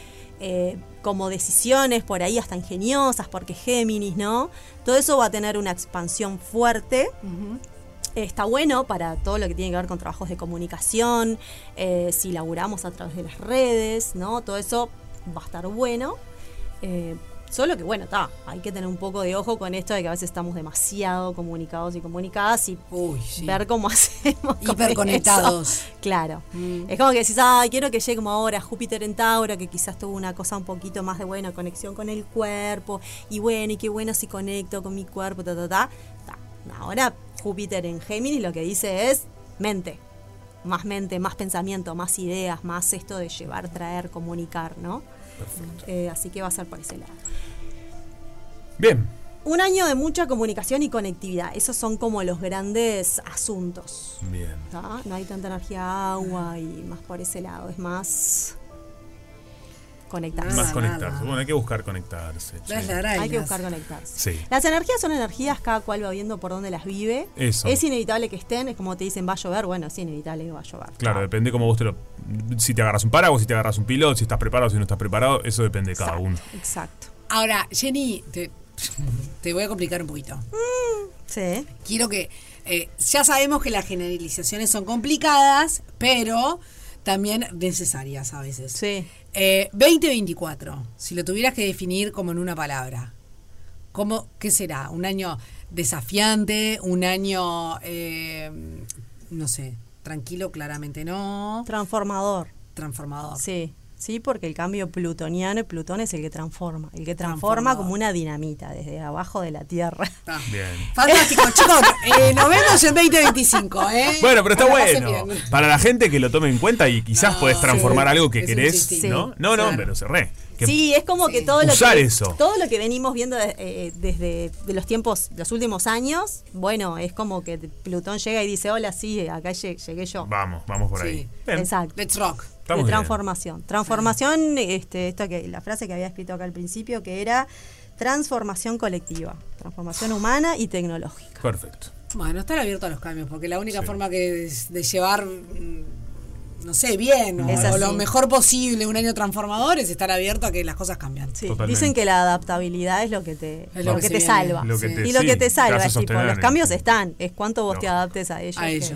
como decisiones por ahí hasta ingeniosas, porque Géminis, ¿no? Todo eso va a tener una expansión fuerte. Uh-huh. Está bueno para todo lo que tiene que ver con trabajos de comunicación, si laburamos a través de las redes, ¿no? Todo eso va a estar bueno. Solo que bueno, hay que tener un poco de ojo con esto de que a veces estamos demasiado comunicados y comunicadas y ver cómo hacemos. Hiperconectados. Eso. Claro. Es como que decís, quiero que llegue como ahora Júpiter en Tauro, que quizás tuvo una cosa un poquito más de buena conexión con el cuerpo, y bueno, y qué bueno si conecto con mi cuerpo, Ahora Júpiter en Géminis lo que dice es mente, más pensamiento, más ideas, más esto de llevar, traer, comunicar, ¿no? Así que va a ser por ese lado. Bien. Un año de mucha comunicación y conectividad. Esos son como los grandes asuntos. Bien. ¿Tá? No hay tanta energía agua y más por ese lado. Es más conectarse. Más conectarse. Bueno, hay que buscar conectarse. Hay que buscar conectarse. Sí. Las energías son energías, cada cual va viendo por dónde las vive. Eso. Es inevitable que estén, es como te dicen, va a llover. Bueno, es inevitable que va a llover. Claro, depende cómo vos te lo... Si te agarras un paraguas, si te agarras un piloto, si estás preparado, si no estás preparado, eso depende de cada uno. Exacto. Ahora, Jenny, te voy a complicar un poquito. Sí. Quiero que... ya sabemos que las generalizaciones son complicadas, pero... también necesarias a veces. Sí. 2024, si lo tuvieras que definir como en una palabra, ¿qué será? ¿Un año desafiante? ¿Un año, no sé, tranquilo? Claramente no. Transformador. Transformador. Sí, porque el cambio plutoniano, Plutón es el que transforma. El que transforma como una dinamita desde abajo de la Tierra. Está bien. Fantástico, chicos. Nos vemos en 2025. Bueno, pero está bueno. Para la gente que lo tome en cuenta y quizás podés transformar algo que querés. ¿No? No, pero cerré. Es como que todo lo que eso. Todo lo que venimos viendo desde los tiempos, los últimos años, bueno, es como que Plutón llega y dice, hola, acá llegué yo. Vamos por ahí. Bien. Exacto. Let's rock. de transformación. Bien. Transformación, esto que la frase que había escrito acá al principio, que era transformación colectiva, transformación humana y tecnológica. Perfecto. Bueno, estar abierto a los cambios, porque la única forma que de llevar, no sé, bien o lo mejor posible un año transformador es estar abierto a que las cosas cambian. Sí. Dicen que la adaptabilidad es lo que te salva. Lo que te salva es tipo, los cambios están, es cuánto vos te adaptes a ellos.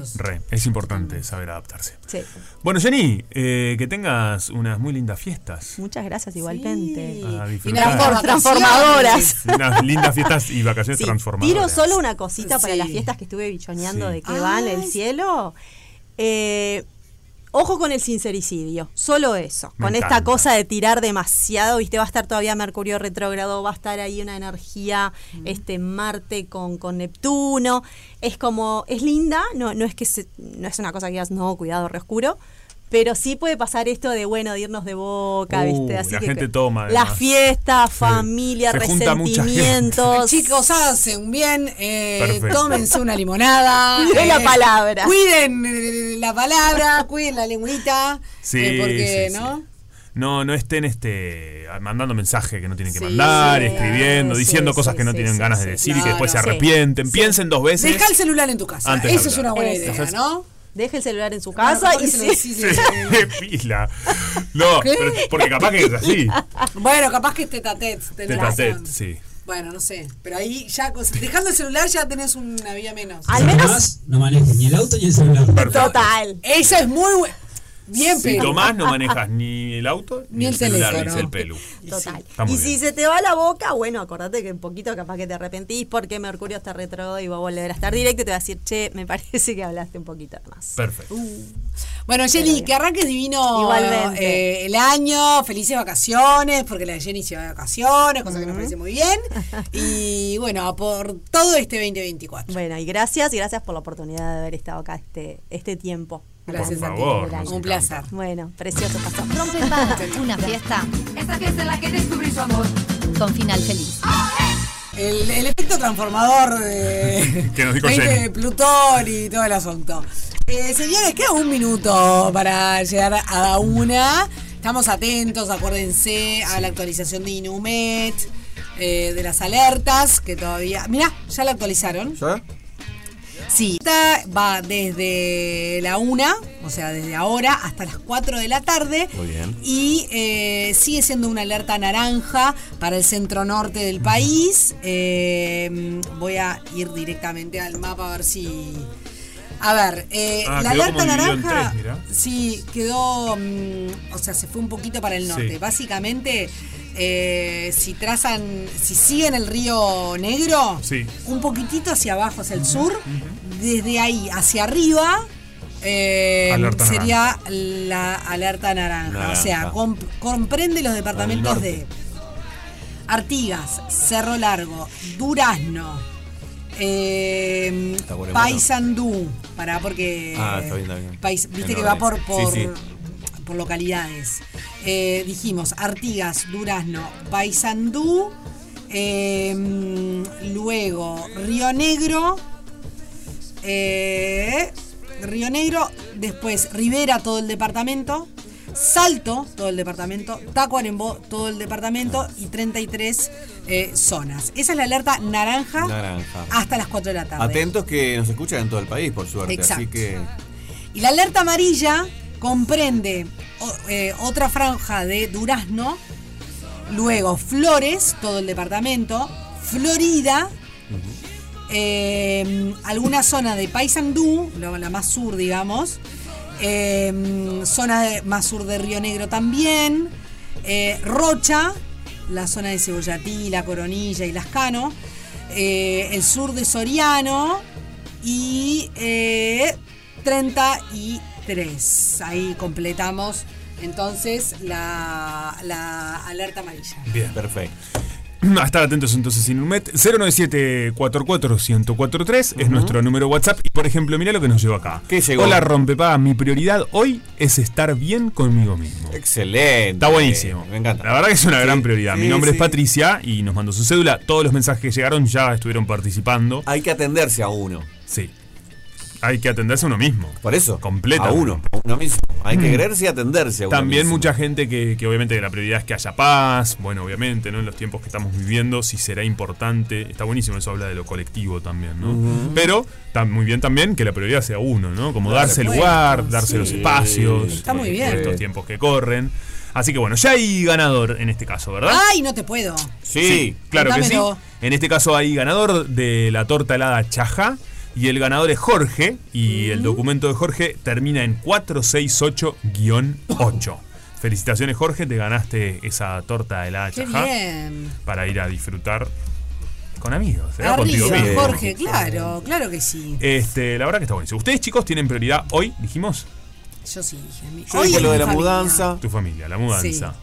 Es importante saber adaptarse. Sí. Bueno, Jenny, que tengas unas muy lindas fiestas. Muchas gracias, igualmente. Y unas transformadoras. Unas lindas fiestas y vacaciones transformadoras. Tiro solo una cosita para las fiestas que estuve bichoneando de que van el cielo. Ojo con el sincericidio, solo eso. Esta cosa de tirar demasiado, ¿viste? Va a estar todavía Mercurio retrógrado, va a estar ahí una energía Marte con Neptuno. Es como, es linda, no es una cosa que digas, no, cuidado, re oscuro. Pero sí puede pasar esto de, bueno, de irnos de boca, ¿viste? Así la que gente toma. La fiesta, familia, resentimientos. Chicos, háganse un bien, tómense una limonada. Cuiden la palabra. Cuiden la palabra, cuiden la lengüita. Sí, porque, ¿no? Sí. No estén mandando mensajes que no tienen que mandar, escribiendo, diciendo cosas que no tienen ganas de decir y que después se arrepienten. Piensen dos veces. Deja el celular en tu casa. Eso es una buena idea, ¿no? Deje el celular en su casa y se pila. No, pero porque capaz que es así. Bueno, capaz que es tete a tete, sí. Bueno, no sé, pero ahí ya dejando el celular ya tenés una vía menos. Al menos tomás, no manejes ni el auto ni el celular. Perfecto. Total. Eso es muy bueno. Bien, si tomás no manejas ni el auto ni el celular, ni el pelu. Total. Y si se te va la boca, bueno, acordate que un poquito capaz que te arrepentís porque Mercurio está retrógrado y va a volver a estar directo y te va a decir, che, me parece que hablaste un poquito más. Perfecto. Bueno, Jenny, que arranques divino. Igualmente. El año, felices vacaciones, porque la de Jenny se va de vacaciones, cosa que nos parece muy bien. Y bueno, por todo este 2024. Bueno, y gracias por la oportunidad de haber estado acá este tiempo. Gracias por favor, a ti. Un placer. Bueno, precioso pasado. Rompe Paga, una fiesta. Esta fiesta es la que descubrí su amor. Con final feliz. El efecto transformador que nos dijo de Plutón y todo el asunto. Señores, queda un minuto para llegar a la una. Estamos atentos, acuérdense a la actualización de Inumet, de las alertas que todavía. Mirá, ya la actualizaron. ¿Sí? Sí, esta va desde la 1, o sea, desde ahora hasta las 4 de la tarde. Muy bien. Y sigue siendo una alerta naranja para el centro norte del país. Voy a ir directamente al mapa a ver si... A ver, la alerta naranja quedó... o sea, se fue un poquito para el norte. Sí. Básicamente... si siguen el Río Negro, un poquitito hacia abajo, hacia el sur, desde ahí hacia arriba sería la alerta naranja. O sea, comprende los departamentos de Artigas, Cerro Largo, Durazno, Paysandú, porque está bien. Viste que va por localidades. Dijimos Artigas, Durazno, Paysandú, luego Río Negro, después Rivera, todo el departamento, Salto, todo el departamento, Tacuarembó, todo el departamento y 33 zonas. Esa es la alerta naranja hasta las 4 de la tarde. Atentos que nos escuchan en todo el país, por suerte. Exacto. Así que... Y la alerta amarilla comprende otra franja de Durazno, luego Flores, todo el departamento, Florida, alguna zona de Paysandú, la más sur, digamos, zona más sur de Río Negro también, Rocha, la zona de Cebollatí, La Coronilla y Lascano, el sur de Soriano y 33. Ahí completamos entonces la alerta amarilla. Bien, perfecto. A estar atentos entonces, Inumet. 097-44143 es nuestro número WhatsApp. Y por ejemplo, mirá lo que nos llegó acá. ¿Qué llegó? Hola, Rompepaga. Mi prioridad hoy es estar bien conmigo mismo. Excelente. Está buenísimo. Me encanta. La verdad que es una gran prioridad. Mi nombre es Patricia y nos mandó su cédula. Todos los mensajes que llegaron ya estuvieron participando. Hay que atenderse a uno. Sí. Hay que atenderse a uno mismo. Por eso. Completo. A uno mismo. Hay que quererse y atenderse. También mucha gente que obviamente la prioridad es que haya paz. Bueno, obviamente, ¿no? En los tiempos que estamos viviendo, si será importante. Está buenísimo, eso habla de lo colectivo también, ¿no? Pero muy bien también que la prioridad sea uno, ¿no? Como darse el lugar, darse los espacios. Está muy bien. En estos tiempos que corren. Así que bueno, ya hay ganador en este caso, ¿verdad? ¡Ay, no te puedo! Sí, claro que sí. En este caso hay ganador de la torta helada Chajá. Y el ganador es Jorge. Y el documento de Jorge termina en 468-8. Felicitaciones, Jorge, te ganaste esa torta helada Chajá para ir a disfrutar con amigos. Arriba, Jorge, claro, claro que sí. La verdad que está buenísimo. ¿Ustedes, chicos, tienen prioridad hoy, dijimos? Yo sí dije. Yo dije lo de la mudanza. Tu familia, la mudanza.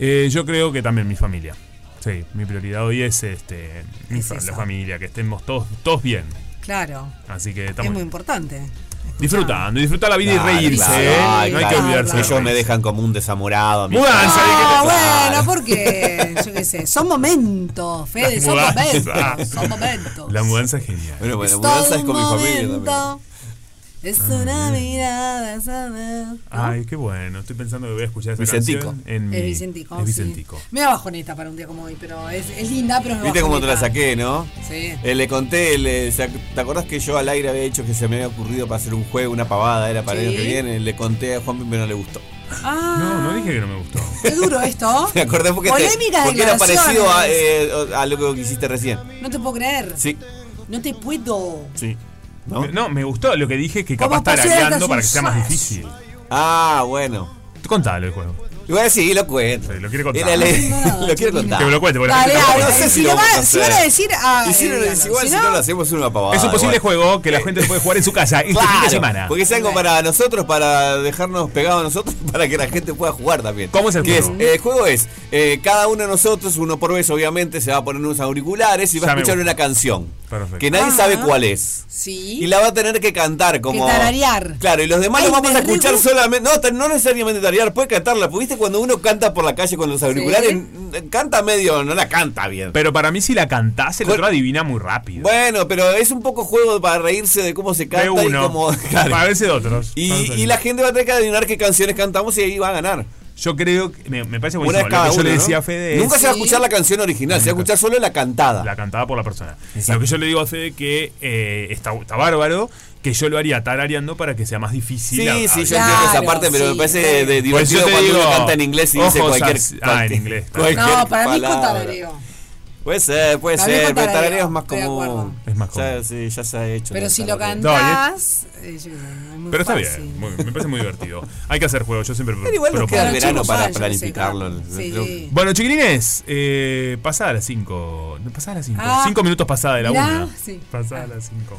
Sí. Yo creo que también mi familia. Sí, mi prioridad hoy es la familia, que estemos todos bien. Claro. Así que estamos. Es muy importante. Disfrutar la vida, claro, y reírse. Claro, no hay que olvidarse. Ellos me dejan como un desamorado. Mudanza. No, bueno, porque yo qué sé. Son momentos, Fede. Son momentos. La mudanza es genial. Bueno, pues la mudanza es con mi familia también. Es una mirada, ¿sabes? Ay, qué bueno. Estoy pensando que voy a escuchar esa canción en mi... Es Vicentico. Sí. Me da bajoneta para un día como hoy, pero es linda, pero no. ¿Viste cómo te la saqué, no? Sí. Le conté, ¿te acordás que yo al aire había dicho que se me había ocurrido para hacer un juego, una pavada, era para el año que viene? Le conté a Juan, pero no le gustó. Ah. No dije que no me gustó. Qué duro esto. Me acordé porque era parecido a lo que hiciste recién. No te puedo creer. Sí. No te puedo. Sí. No, me gustó. Lo que dije es que capaz estar guiando para que sea más difícil. Ah, bueno. Tú contalo el juego. Sí, lo cuento. Sí, lo quiero contar. Lo quiero contar. Que me lo cuente. Dale, no sé si lo van a decir. Igual si no lo hacemos una pavada. Es un posible juego que la gente puede jugar en su casa este fin de semana. Porque es algo para nosotros, para dejarnos pegados a nosotros, para que la gente pueda jugar también. ¿Cómo es el juego? El juego es cada uno de nosotros, uno por vez, obviamente, se va a poner unos auriculares y va a escuchar una canción. Perfecto. Que nadie sabe cuál es. Sí. Y la va a tener que cantar como. Que tararear. Claro, y los demás los vamos a escuchar solamente. No necesariamente tararear, puede cantarla. ¿Pudiste cuando uno canta por la calle con los auriculares? Sí. Canta medio, no la canta bien. Pero para mí, si la cantás, el otro adivina muy rápido. Bueno, pero es un poco juego para reírse de cómo se canta. De uno. Y cómo, claro. Para verse de otros. Y la gente va a tener que adivinar qué canciones cantamos y ahí va a ganar. Yo creo que me parece buenísimo. Lo que yo le decía a Fede es, nunca se va a escuchar la canción original, se va a escuchar solo la cantada. La cantada por la persona. Exacto. Lo que yo le digo a Fede que está bárbaro, que yo lo haría tarareando para que sea más difícil. Sí, sí, yo entiendo esa parte, pero me parece divertido cuando uno canta en inglés y dice cualquier... en inglés. No, para mí con tarareo. Puede ser, pero tarareo es más común. Es más común. Ya se ha hecho. Pero si lo cantás... Pero está bien, me parece muy divertido. Hay que hacer juegos, yo siempre propongo. Pero igual nos queda el verano para planificarlo. Sí. Bueno, chiquilines, pasada a las 5. 5 minutos pasada de la 1. Pasada a las 5.